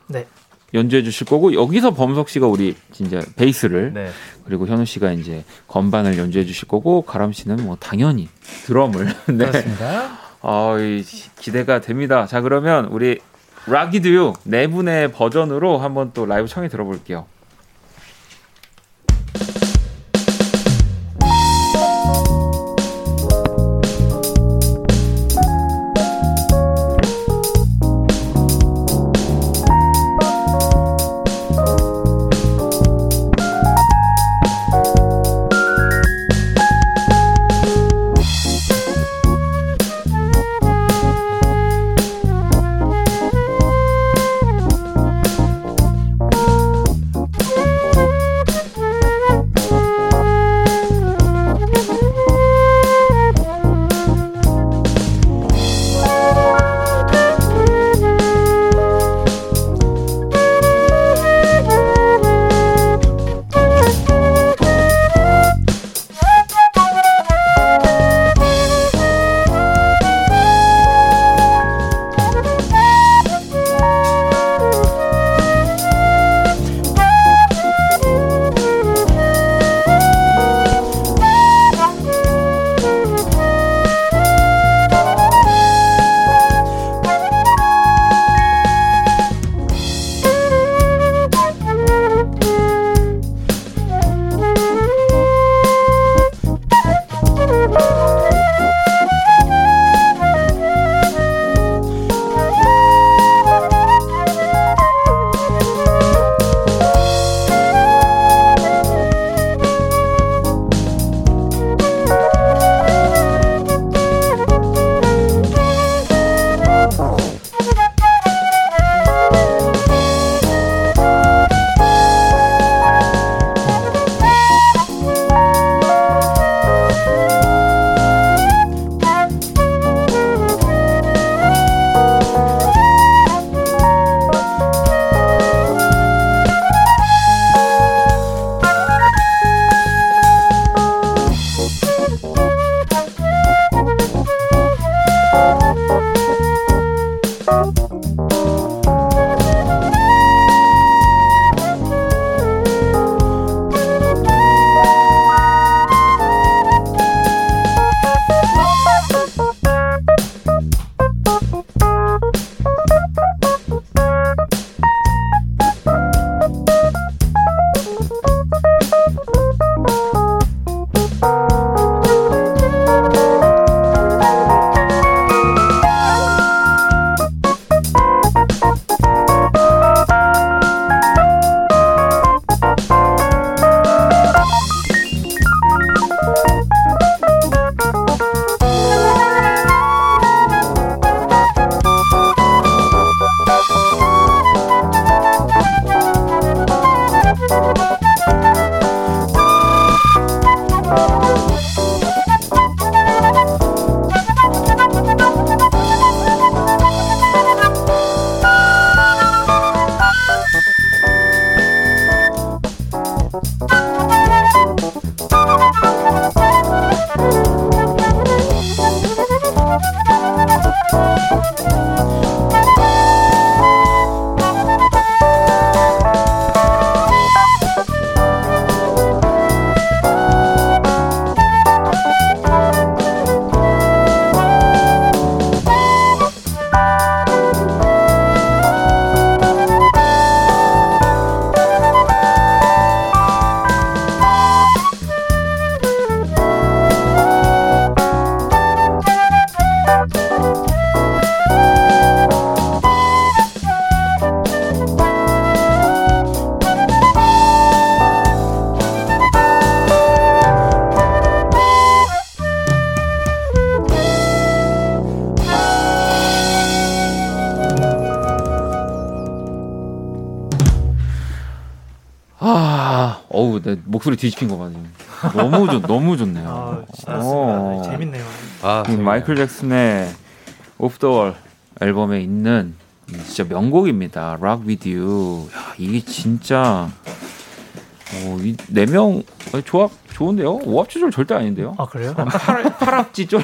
연주해 주실 거고 여기서 범석 씨가 우리 이제 베이스를 그리고 현우 씨가 이제 건반을 연주해 주실 거고 가람 씨는 뭐 당연히 드럼을. 네. 그렇습니다. 기대가 됩니다. 자, 그러면 우리 Rock With You 네 분의 버전으로 한번 또 라이브 청해 들어볼게요. 아, 어우, 내 목소리 뒤집힌 거 봐. 너무 좋네요. 아, 신났습니다. 재밌네요. 아, 마이클 잭슨의 오프 더 월 앨범에 있는 진짜 명곡입니다. Rock With You. 야, 이게 진짜 이 네 명 조합 좋은데요? 오합 지졸 절대 아닌데요? 아, 그래요? 팔합 지졸.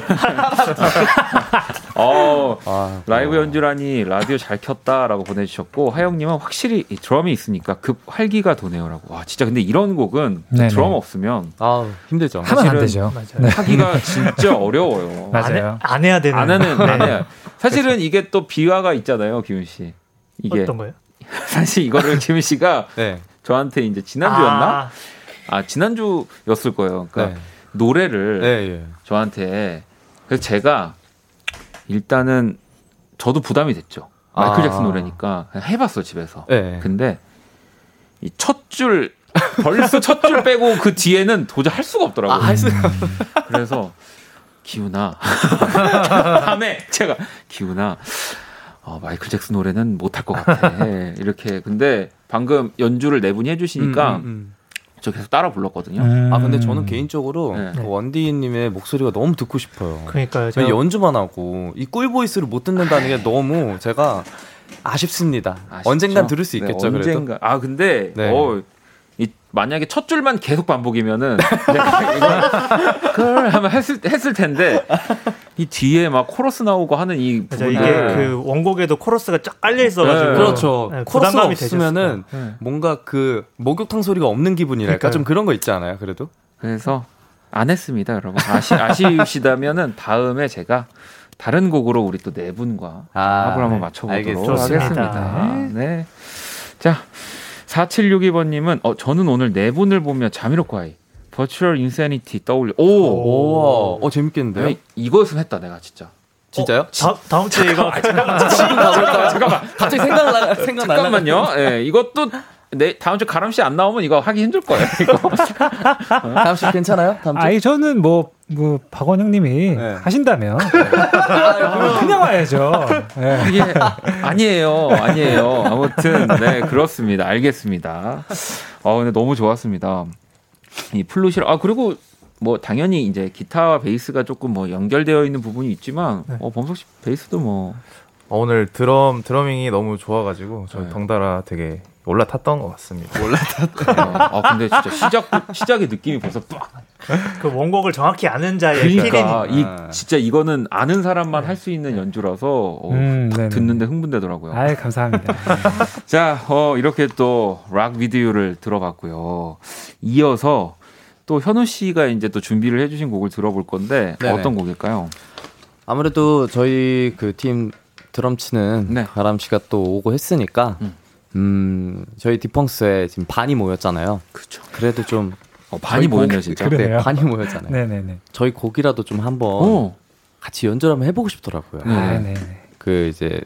라이브 연주라니 라디오 잘 켰다라고 보내주셨고, 하영님은 확실히 이 드럼이 있으니까 급 활기가 도네요라고. 와, 진짜 근데 이런 곡은 드럼 없으면 힘들죠. 하면 안 되죠. 하기가 진짜 어려워요. 맞아요. 안 해야 되는. 안 해야. 사실은 이게 또 비화가 있잖아요, 기훈 씨. 이게 어떤 거예요? 사실 이거를 기훈 씨가 저한테 이제 지난주였나? 지난주였을 거예요. 그러니까 노래를 저한테, 그래서 제가 일단은 저도 부담이 됐죠. 마이클 잭슨 노래니까 해봤어, 집에서. 근데 이 첫 줄, 벌써 첫 줄 빼고 그 뒤에는 도저히 할 수가 없더라고요. 그래서 기훈아, 다음에 제가 기훈아, 마이클 잭슨 노래는 못할 것 같아. 이렇게. 근데 방금 연주를 네 분이 해주시니까 저 계속 따라 불렀거든요. 근데 저는 개인적으로 원디님의 목소리가 너무 듣고 싶어요. 그러니까요. 제가 연주만 하고 이 꿀보이스를 못 듣는다는 게 너무 제가 아쉽습니다. 아쉽죠? 언젠간 들을 수 있겠죠. 언젠가. 그래도. 근데 만약에 첫 줄만 계속 반복이면은 내가 그걸 하면 했을 텐데, 이 뒤에 막 코러스 나오고 하는 이 부분, 이게 그 원곡에도 코러스가 쫙 깔려 있어가지고 그렇죠. 코러스가 없으면은 뭔가 그 목욕탕 소리가 없는 기분이랄까. 그러니까요. 좀 그런 거 있지 않아요? 그래도 그래서 안 했습니다, 여러분. 아쉬우시다면은 다음에 제가 다른 곡으로 우리 또 네 분과 합을 한번 맞춰보도록 하겠습니다. 네, 자. 4762번님은 저는 오늘 네 분을 보며 자미로콰이 버추얼 인세니티 떠올려. 오, 재밌겠는데요? 이것은 했다, 내가 진짜. 진짜요? 다음 주에 이거. 잠깐만. 갑자기 생각나. 잠깐만요. 이것도 다음 주 가람 씨 안 나오면 이거 하기 힘들 거예요. 이거. 다음 주 괜찮아요? 다음 주. 저는 뭐 박원 형님이 하신다면 그냥 와야죠. 이게 아니에요. 아무튼 그렇습니다. 알겠습니다. 근데 너무 좋았습니다. 이 플루시라. 그리고 뭐 당연히 이제 기타와 베이스가 조금 뭐 연결되어 있는 부분이 있지만 범석 씨 베이스도 오늘 드러밍이 너무 좋아가지고 저 덩달아 되게 올라탔던 것 같습니다. 근데 진짜 시작의 느낌이 벌써 빡. 그 원곡을 정확히 아는 자의 그러니까 진짜 이거는 아는 사람만 할 수 있는 연주라서 듣는데 흥분되더라고요. 아이, 감사합니다. 자, 이렇게 또 락 비디오를 들어봤고요. 이어서 또 현우 씨가 이제 또 준비를 해주신 곡을 들어볼 건데 어떤 곡일까요? 아무래도 저희 그 팀 드럼 치는 가람 씨가 또 오고 했으니까. 저희 디펑스에 지금 반이 모였잖아요. 그렇죠. 그래도 좀 반이 모였네요, 진짜. 그래요. 반이 모였잖아요. 네네네. 저희 곡이라도 좀 한번 같이 연주를 한번 해보고 싶더라고요. 네네네. 그 이제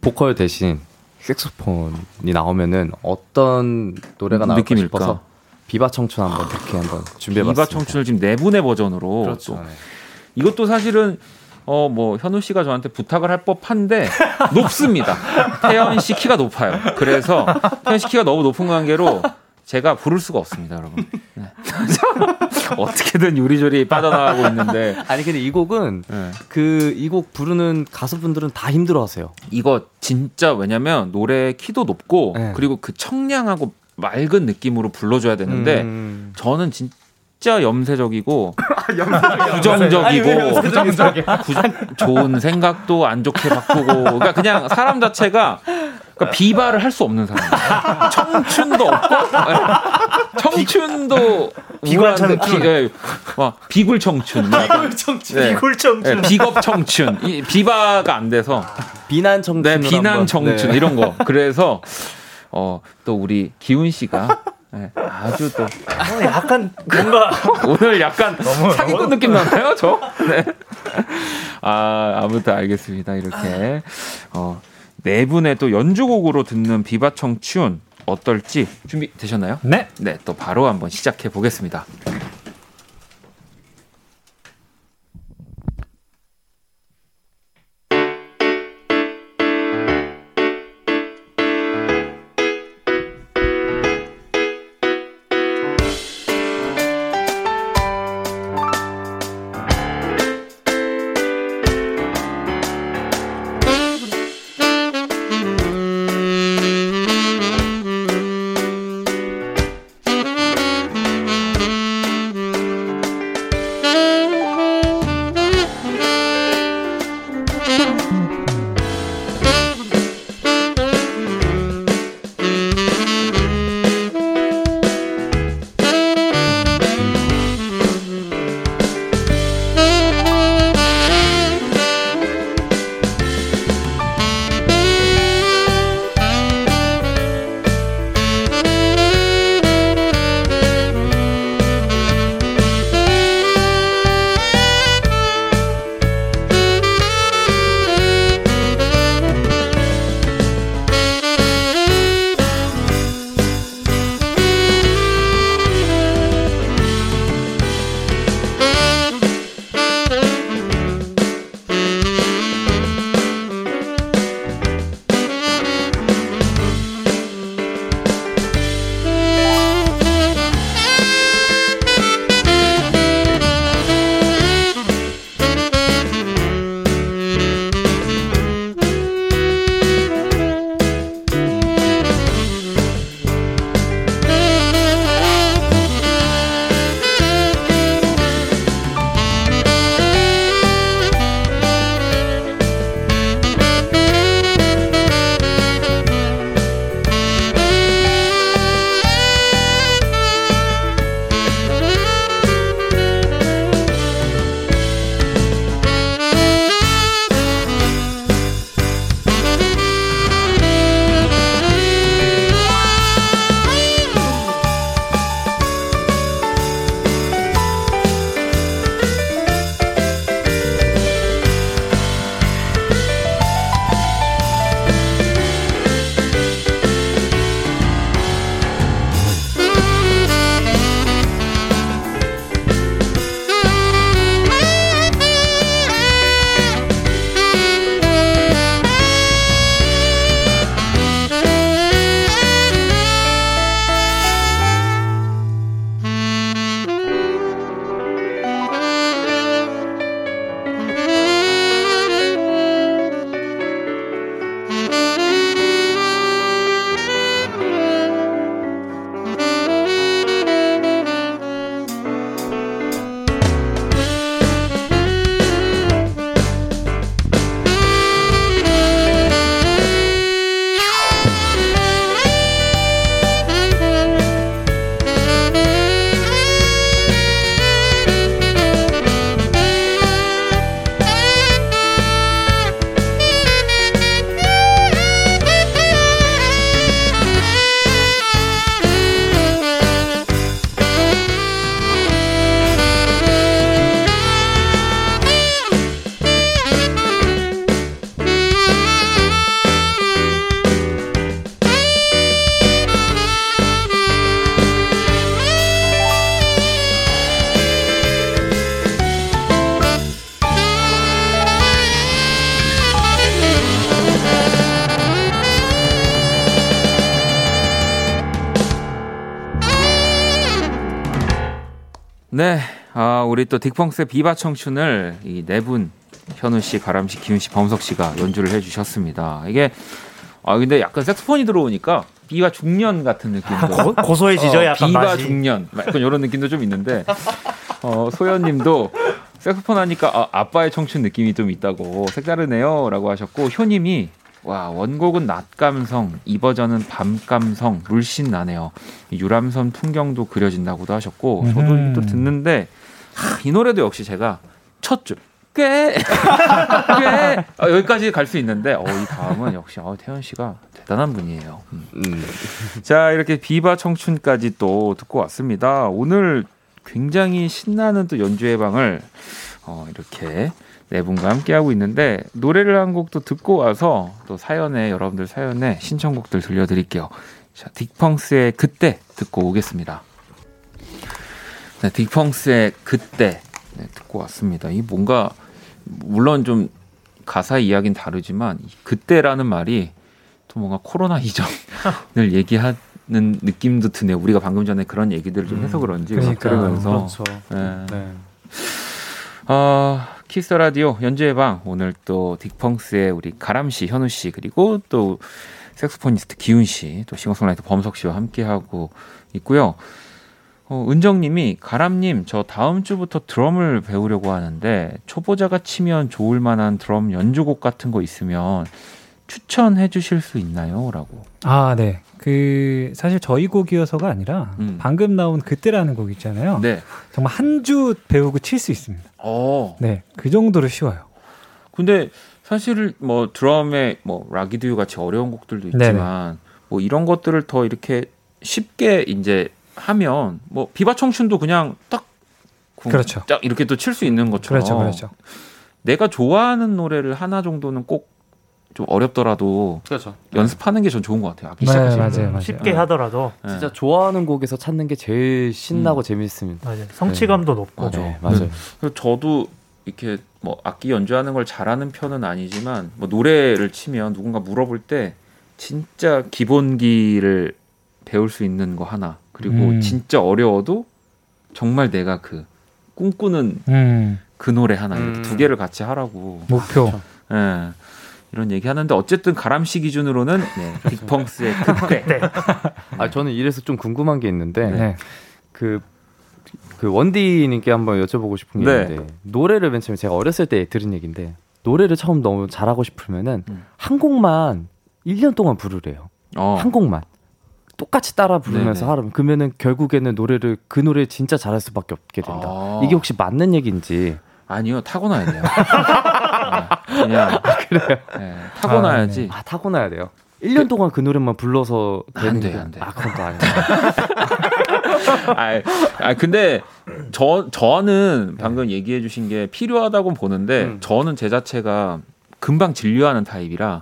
보컬 대신 색소폰이 나오면은 어떤 노래가 나올까 느낌일까? 싶어서 비바 청춘 한번 이렇게 한번 준비해봤습니다. 비바 청춘을 지금 네 분의 버전으로. 그렇죠. 이것도 사실은 뭐 현우 씨가 저한테 부탁을 할 법한데 높습니다. 태연 씨 키가 높아요. 그래서 태연 씨 키가 너무 높은 관계로 제가 부를 수가 없습니다, 여러분. 어떻게든 요리조리 빠져나가고 있는데. 아니 근데 이 곡은 그 이 곡 부르는 가수분들은 다 힘들어하세요. 이거 진짜 왜냐면 노래 키도 높고 그리고 그 청량하고 맑은 느낌으로 불러줘야 되는데 저는 진짜 염세적이고 부정적이고 좋은 생각도 안 좋게 바꾸고, 그러니까 그냥 사람 자체가 비바를 할 수 없는 사람. 청춘도 없고 비관찬 비굴 청춘, 비굴 청춘, 비겁 청춘, 비바가 안 돼서 비난 청춘 이런 거. 그래서 또 우리 기훈 씨가. 아주 또 약간 뭔가 오늘 약간 사기꾼 느낌 나나요, 저? 네. 아무튼 알겠습니다. 이렇게 네 분의 또 연주곡으로 듣는 비바 청춘 어떨지 준비 되셨나요? 네. 네, 또 바로 한번 시작해 보겠습니다. 네, 우리 또 딕펑스의 비바 청춘을 이 네 분 현우 씨, 가람 씨, 기훈 씨, 범석 씨가 연주를 해주셨습니다. 이게 근데 약간 색소폰이 들어오니까 비바 중년 같은 느낌도 고소해지죠, 약간 비바 맛이. 중년 약간 이런 느낌도 좀 있는데 소연님도 색소폰 하니까 아빠의 청춘 느낌이 좀 있다고 색다르네요라고 하셨고 효님이 와 원곡은 낮 감성, 이 버전은 밤 감성 물씬 나네요. 유람선 풍경도 그려진다고도 하셨고 저도 또 듣는데 이 노래도 역시 제가 첫 줄 꽤 여기까지 갈 수 있는데 이 다음은 역시 태연 씨가 대단한 분이에요. 자 이렇게 비바 청춘까지 또 듣고 왔습니다. 오늘 굉장히 신나는 또 연주회 방을 이렇게 네 분과 함께하고 있는데 노래를 한 곡도 듣고 와서 또 사연에 여러분들 사연에 신청곡들 들려드릴게요. 자 딕펑스의 그때 듣고 오겠습니다. 네, 딕펑스의 그때 네, 듣고 왔습니다. 이 뭔가 물론 좀 가사 이야기는 다르지만 그때라는 말이 또 뭔가 코로나 이전을 얘기하는 느낌도 드네요. 우리가 방금 전에 그런 얘기들을 좀 해서 그런지 그러니까, 그러면서 그렇죠. 네. 키스 라디오 연주회 방 오늘 또 딕펑스의 우리 가람 씨, 현우 씨 그리고 또 색소포니스트 기훈 씨, 또 싱어송라이터 범석 씨와 함께 하고 있고요. 은정님이 가람님 저 다음 주부터 드럼을 배우려고 하는데 초보자가 치면 좋을 만한 드럼 연주곡 같은 거 있으면 추천해 주실 수 있나요? 라고. 네. 그 사실 저희 곡이어서가 아니라 방금 나온 그때라는 곡 있잖아요. 네. 정말 한 주 배우고 칠 수 있습니다. 네. 그 정도로 쉬워요. 근데 사실 뭐 드럼에 뭐 라기듀 같이 어려운 곡들도 있지만 네네. 뭐 이런 것들을 더 이렇게 쉽게 이제 하면 뭐 비바 청춘도 그냥 딱 그렇죠. 딱 이렇게 또 칠 수 있는 것처럼. 그렇죠. 내가 좋아하는 노래를 하나 정도는 꼭 좀 어렵더라도 그렇죠. 연습하는 게 전 좋은 것 같아요. 맞아요. 쉽게 하더라도 진짜 좋아하는 곡에서 찾는 게 제일 신나고 재밌습니다. 맞아요. 성취감도 높고. 맞아요. 그래서 저도 이렇게 뭐 악기 연주하는 걸 잘하는 편은 아니지만 뭐 노래를 치면 누군가 물어볼 때 진짜 기본기를 배울 수 있는 거 하나 그리고 진짜 어려워도 정말 내가 그 꿈꾸는 그 노래 하나 이렇게 두 개를 같이 하라고 목표. 예. 이런 얘기하는데 어쨌든 가람씨 기준으로는 빅펑스의 그때. 네. 저는 이래서 좀 궁금한 게 있는데 그 원디님께 한번 여쭤보고 싶은 게 있는데 노래를 맨 처음에 제가 어렸을 때 들은 얘기인데 노래를 처음 너무 잘하고 싶으면은 한 곡만 1년 동안 부르래요. 한 곡만 똑같이 따라 부르면서 하라면 그러면은 결국에는 노래를 그 노래 진짜 잘할 수밖에 없게 된다. 이게 혹시 맞는 얘기인지? 아니요 타고나야 돼요. 그냥 그래요. 네, 타고나야지. 타고나야 돼요. 1년 동안 그 노래만 불러서 안 돼. 그건 또 아니야. 근데 저는 방금 얘기해 주신 게 필요하다고 보는데 저는 제 자체가 금방 진료하는 타입이라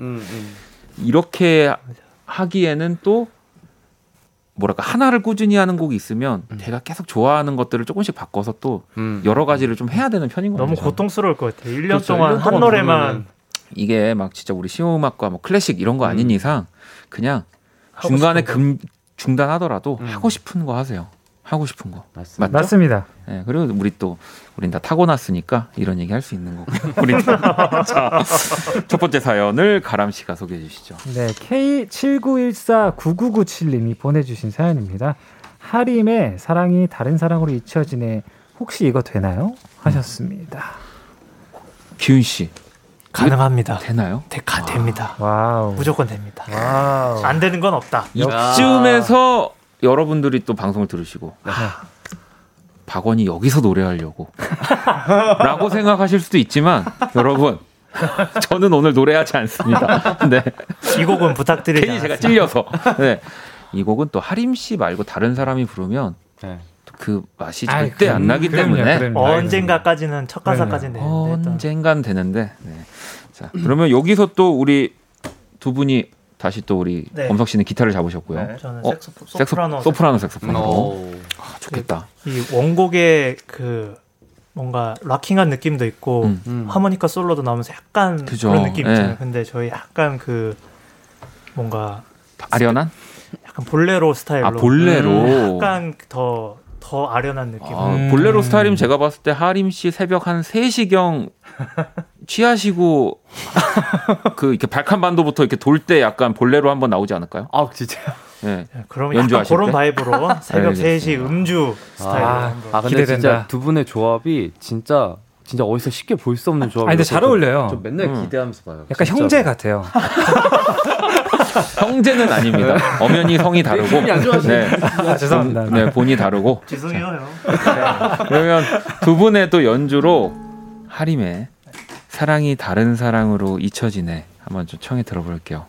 이렇게 하기에는 또 뭐랄까 하나를 꾸준히 하는 곡이 있으면 제가 계속 좋아하는 것들을 조금씩 바꿔서 또 여러 가지를 좀 해야 되는 편인 것 같아요. 너무 고통스러울 것 같아요. 1년 그렇죠. 동안 한 노래만 이게 막 진짜 우리 신호음악과 뭐 클래식 이런 거 아닌 이상 그냥 중간에 중단하더라도 하고 싶은 거 하세요. 하고 싶은 거 맞습니다. 네, 그리고 우린 다 타고났으니까 이런 얘기 할 수 있는 거고요. 자, 첫 번째 사연을 가람 씨가 소개해 주시죠. 네, K79149997님이 보내주신 사연입니다. 하림의 사랑이 다른 사랑으로 잊혀지네. 혹시 이거 되나요? 하셨습니다. 기훈 씨. 가능합니다. 되나요? 됩니다. 와우. 무조건 됩니다. 와우. 안 되는 건 없다. 이쯤에서 여러분들이 또 방송을 들으시고 박원이 여기서 노래하려고 라고 생각하실 수도 있지만 여러분 저는 오늘 노래하지 않습니다. 네. 이 곡은 부탁드리지 않습니다. 괜히 제가 찔려서 이 곡은 또 하림 씨 말고 다른 사람이 부르면 그 맛이 절대 안 나기 때문에 언젠가까지는 첫 가사까지는 되는데 언젠간 되는데 자, 그러면 여기서 또 우리 두 분이 다시 또 우리 범석 씨는 기타를 잡으셨고요. 저는 소프라노. 좋겠다. 이 원곡의 그 뭔가 락킹한 느낌도 있고 하모니카 솔로도 나오면서 약간 그죠. 그런 느낌 있잖아요. 근데 저희 약간 그 뭔가 아련한? 약간 볼레로 스타일로. 약간 더 더 아련한 느낌. 아, 볼레로 스타일이면 제가 봤을 때 하림 씨 새벽 한 3시경 취하시고 그 이렇게 발칸반도부터 이렇게 돌 때 약간 볼레로 한번 나오지 않을까요? 아, 진짜요? 네. 그럼 약간 그런 바이브로 새벽 3시 음주 스타일로. 아, 근데 진짜 두 분의 조합이 진짜 어디서 쉽게 볼 수 없는 조합이. 아, 근데 잘 어울려요. 저 맨날 기대하면서 봐요. 약간 진짜로. 형제 같아요. 형제는 아닙니다. 엄연히 성이 다르고. 네. 아, 죄송합니다. 네, 본이 다르고. 죄송해요. 그러면 두 분의 또 연주로 하림의 사랑이 다른 사랑으로 잊혀지네 한번 좀 청해 들어볼게요.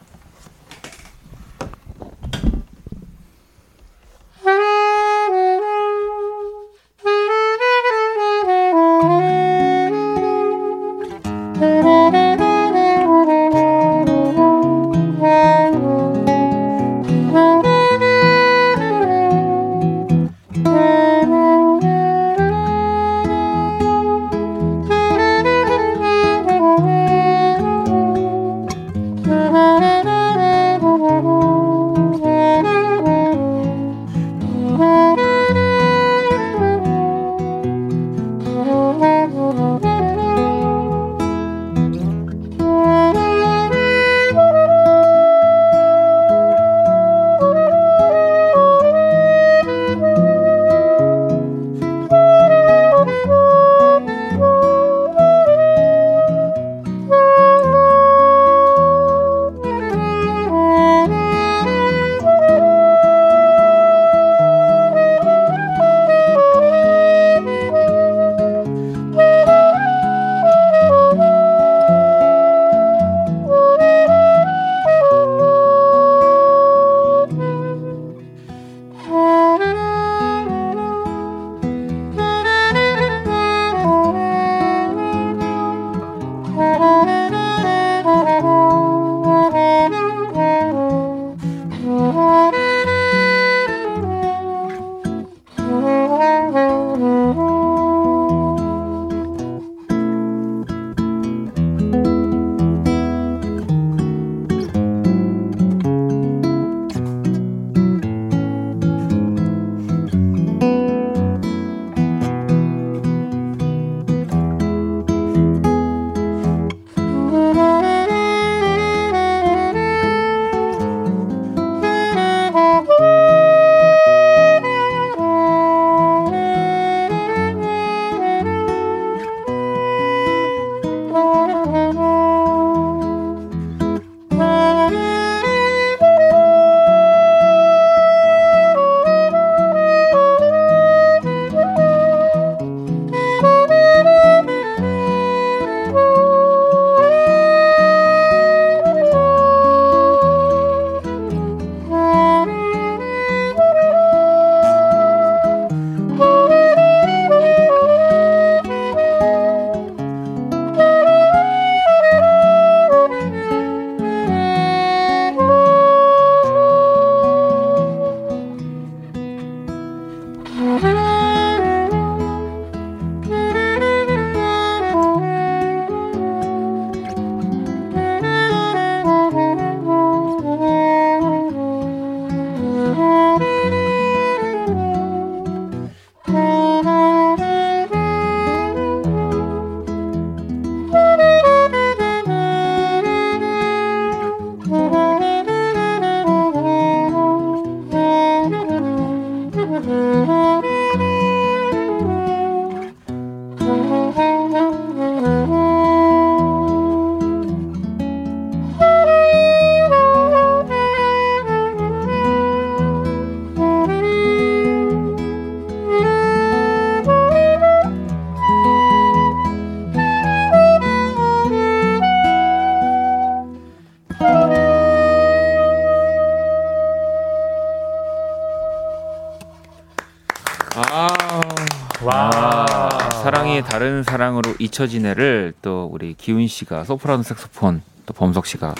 다른 사랑으로 잊혀지네를 또 우리 기훈 씨가 소프라노 색소폰, 또 범석 씨가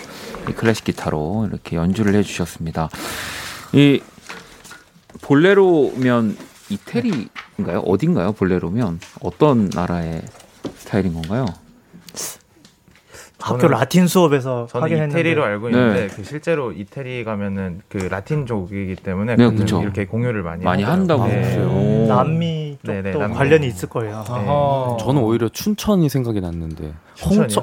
이 클래식 기타로 이렇게 연주를 해주셨습니다. 이 볼레로면 이태리인가요? 어딘가요? 볼레로면 어떤 나라의 스타일인 건가요? 학교 라틴 수업에서 저는 이태리로 알고 있는데 네. 그 실제로 이태리 가면은 그 라틴족이기 때문에 네, 그렇죠. 이렇게 공유를 많이 한다고 했어요. 네. 남미 쪽도 네네, 남미. 관련이 있을 거예요. 네. 저는 오히려 춘천이 생각이 났는데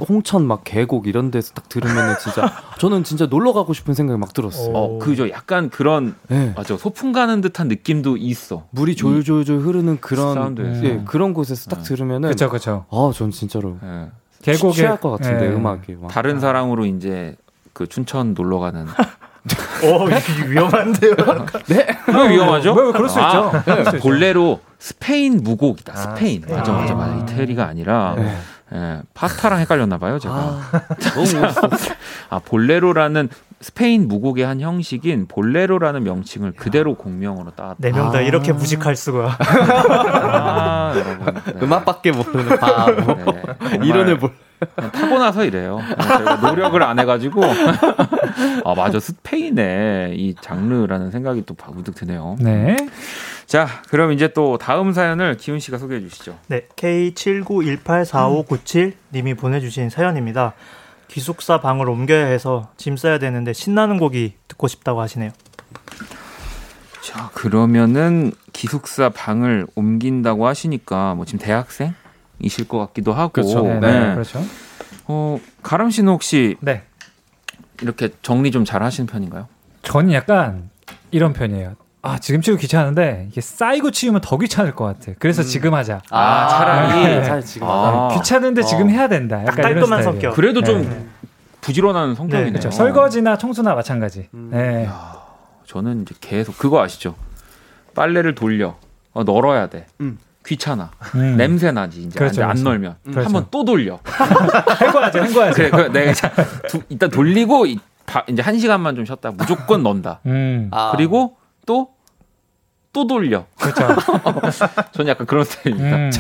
홍천 막 계곡 이런 데서 딱 들으면 진짜 저는 진짜 놀러 가고 싶은 생각이 막 들었어요. 그죠. 약간 그런 네. 맞아 소풍 가는 듯한 느낌도 있어. 물이 조율 흐르는 그런 예, 그런 곳에서 딱 들으면은 그렇죠. 아, 전 진짜로. 네. 계곡에 취할 것 같은데 예. 음악이 막. 다른 사람으로 이제 그 춘천 놀러 가는. 오 위험한데요. 네? 왜 위험하죠? 왜 그럴 수 있죠. 네. 본래로 스페인 무곡이다. 스페인. 맞아. 이태리가 아니라 네. 예, 파스타랑 헷갈렸나 봐요 제가. 너무 멋있어. 볼레로라는 스페인 무곡의 한 형식인 볼레로라는 명칭을 그대로 공명으로 따왔다. 네 명 다 이렇게 무식할 수가. 여러분. 네. 음악밖에 모르는 바보. 네, 이론을 몰라. 타고나서 이래요. 제가 노력을 안 해가지고. 아 맞아 스페인의 이 장르라는 생각이 또 우득 드네요. 네. 자 그럼 이제 또 다음 사연을 기훈 씨가 소개해 주시죠. 네 K79184597 님이 보내주신 사연입니다. 기숙사 방을 옮겨야 해서 짐 싸야 되는데 신나는 곡이 듣고 싶다고 하시네요. 자 그러면은 기숙사 방을 옮긴다고 하시니까 뭐 지금 대학생? 이실 것 같기도 하고. 그렇죠. 네. 그렇죠. 가람 씨는 혹시 네. 이렇게 정리 좀 잘 하시는 편인가요? 저는 약간 이런 편이에요. 아, 지금 치우기 귀찮은데 이게 쌓이고 치우면 더 귀찮을 것 같아. 그래서 지금 하자. 차라리 차라리 지금 하자. 귀찮은데 지금 해야 된다. 약간 깔끔한 성격. 그래도 좀 부지런한 성격이네요. 그렇죠. 설거지나 청소나 마찬가지. 이야, 저는 이제 계속 그거 아시죠? 빨래를 돌려. 널어야 돼. 귀찮아. 냄새 나지 이제 그렇죠, 안 널면 한번 또 돌려. 헹궈야지. 그래, 내가 일단 돌리고 이제 한 시간만 좀 쉬었다. 무조건 넣는다. 그리고 또 돌려. 그렇죠. 저는 약간 그런 스타일입니다.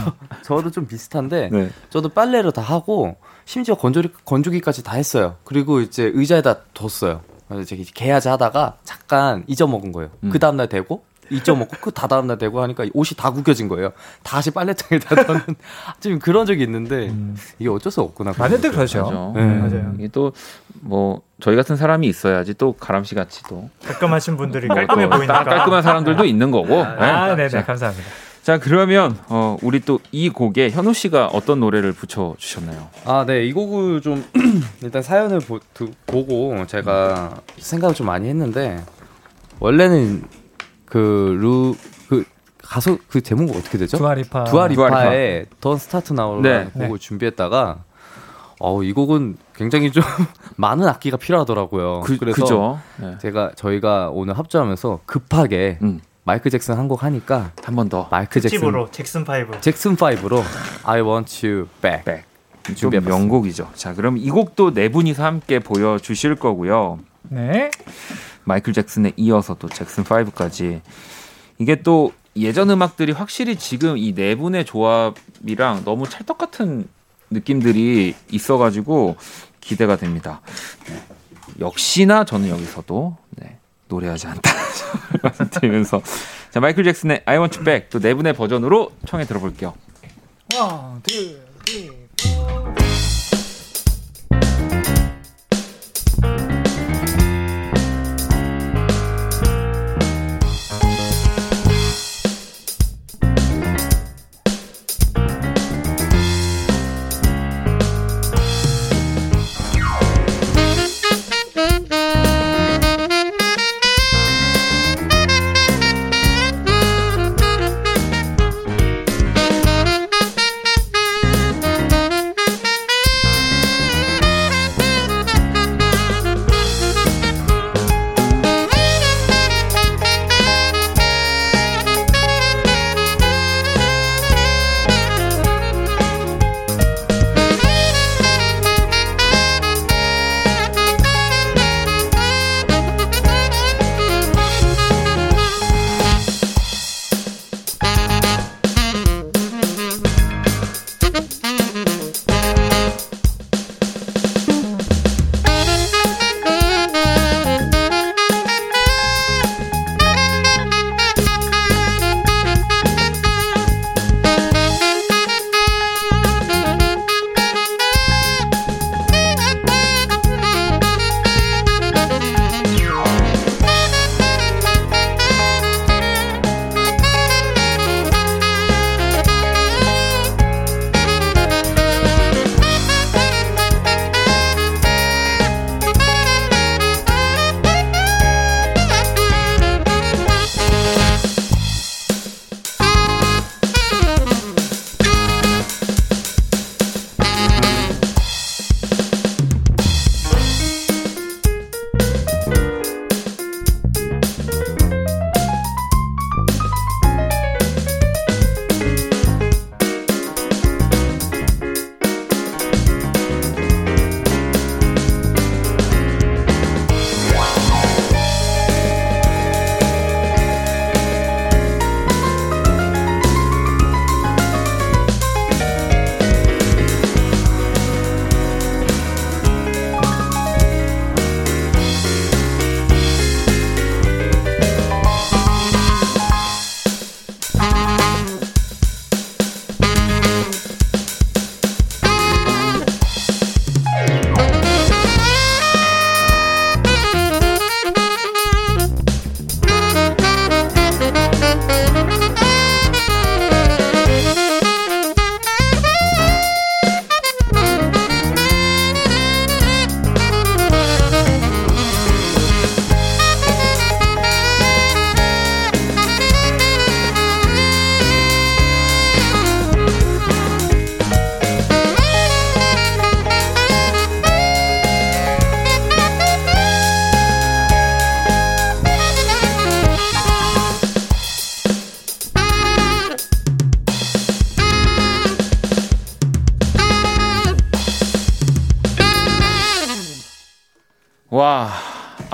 저도 좀 비슷한데 네. 저도 빨래를 다 하고 심지어 건조기까지 다 했어요. 그리고 이제 의자에다 뒀어요. 그래서 이제 개야지 하다가 잠깐 잊어먹은 거예요. 그 다음날 되고. 잊어먹고 그 다 다음날 되고 하니까 옷이 다 구겨진 거예요. 다시 빨래장에 다 넣는 지금 그런 적이 있는데 이게 어쩔 수 없구나. 많을 때 그렇죠. 맞아요. 이게 또 뭐 저희 같은 사람이 있어야지 또 가람 씨 같이 또 깔끔하신 분들이 깔끔해 보이니까 깔끔한 사람들도 있는 거고. 네, 감사합니다. 자 그러면 우리 또 이 곡에 현우 씨가 어떤 노래를 붙여 주셨나요? 네, 이 곡을 좀 일단 사연을 보고 제가 생각을 좀 많이 했는데 원래는 그 가수 그 제목이 어떻게 되죠? 두아리파의 Don't Start Now라는 곡을 준비했다가 이 곡은 굉장히 좀 많은 악기가 필요하더라고요. 그래서 네. 저희가 오늘 합주하면서 급하게 마이클 잭슨 한 곡 하니까 한 번 더 마이클 잭슨으로 잭슨 5로 I Want You Back. 좀 명곡이죠. 자, 그럼 이 곡도 네 분이서 함께 보여 주실 거고요. 네. 마이클 잭슨에 이어서 또 잭슨 5까지 이게 또 예전 음악들이 확실히 지금 이 네 분의 조합이랑 너무 찰떡 같은 느낌들이 있어가지고 기대가 됩니다. 네. 역시나 저는 여기서도 노래하지 않다 말씀드리면서 자 마이클 잭슨의 I Want You Back 또 네 분의 버전으로 청해 들어볼게요. 1, 2, 3, 4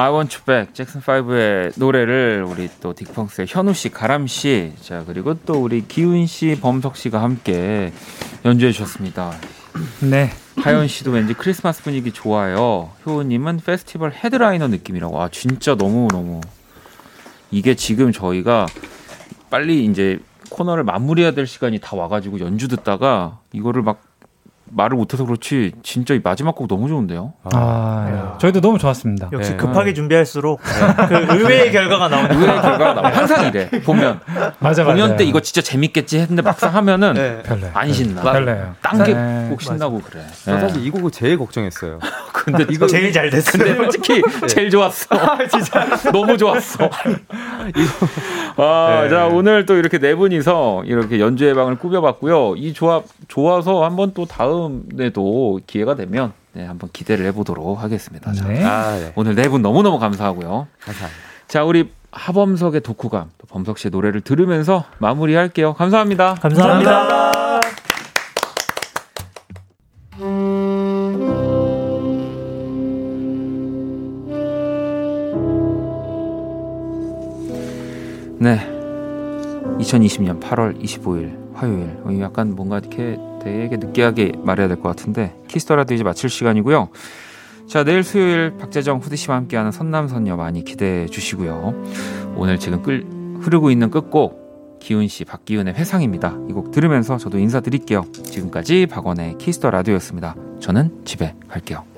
I Want You Back, 잭슨 5의 노래를 우리 또 딕펑스의 현우 씨, 가람 씨, 자 그리고 또 우리 기훈 씨, 범석 씨가 함께 연주해 주셨습니다. 네. 하연 씨도 왠지 크리스마스 분위기 좋아요. 효우님은 페스티벌 헤드라이너 느낌이라고. 아 진짜 너무 이게 지금 저희가 빨리 이제 코너를 마무리해야 될 시간이 다 와가지고 연주 듣다가 이거를 막 말을 못해서 그렇지 진짜 이 마지막 곡 너무 좋은데요. 네. 저희도 너무 좋았습니다. 역시 네. 급하게 준비할수록 네. 그 의외의 결과가 나오는. 의외의 결과가 나와. 항상 이래 보면. 맞아. 공연 때 이거 진짜 재밌겠지 했는데 막상 하면은 네. 안 신나. 별로예요. 딴 게 꼭 신나고 맞아. 그래. 네. 사실 이 곡을 제일 걱정했어요. 근데 이거 제일 잘 됐어. 근데 솔직히 네. 제일 좋았어. 진짜 너무 좋았어. 아, 네. 자 오늘 또 이렇게 네 분이서 이렇게 연주의 방을 꾸며봤고요. 이 조합 좋아서 한번 또 다음에도 기회가 되면 네, 한번 기대를 해보도록 하겠습니다. 자, 네. 오늘 네 분 너무너무 감사하고요. 감사합니다. 자, 우리 하범석의 독후감, 또 범석 씨의 노래를 들으면서 마무리할게요. 감사합니다. 감사합니다. 네. 2020년 8월 25일 화요일. 약간 뭔가 이렇게 되게 느끼하게 말해야 될 것 같은데 키스더라도 이제 마칠 시간이고요. 자, 내일 수요일 박재정 후디씨와 함께하는 선남선녀 많이 기대해 주시고요. 오늘 지금 흐르고 있는 끝곡 기훈씨 박기훈의 회상입니다. 이 곡 들으면서 저도 인사드릴게요. 지금까지 박원의 키스더라디오였습니다. 저는 집에 갈게요.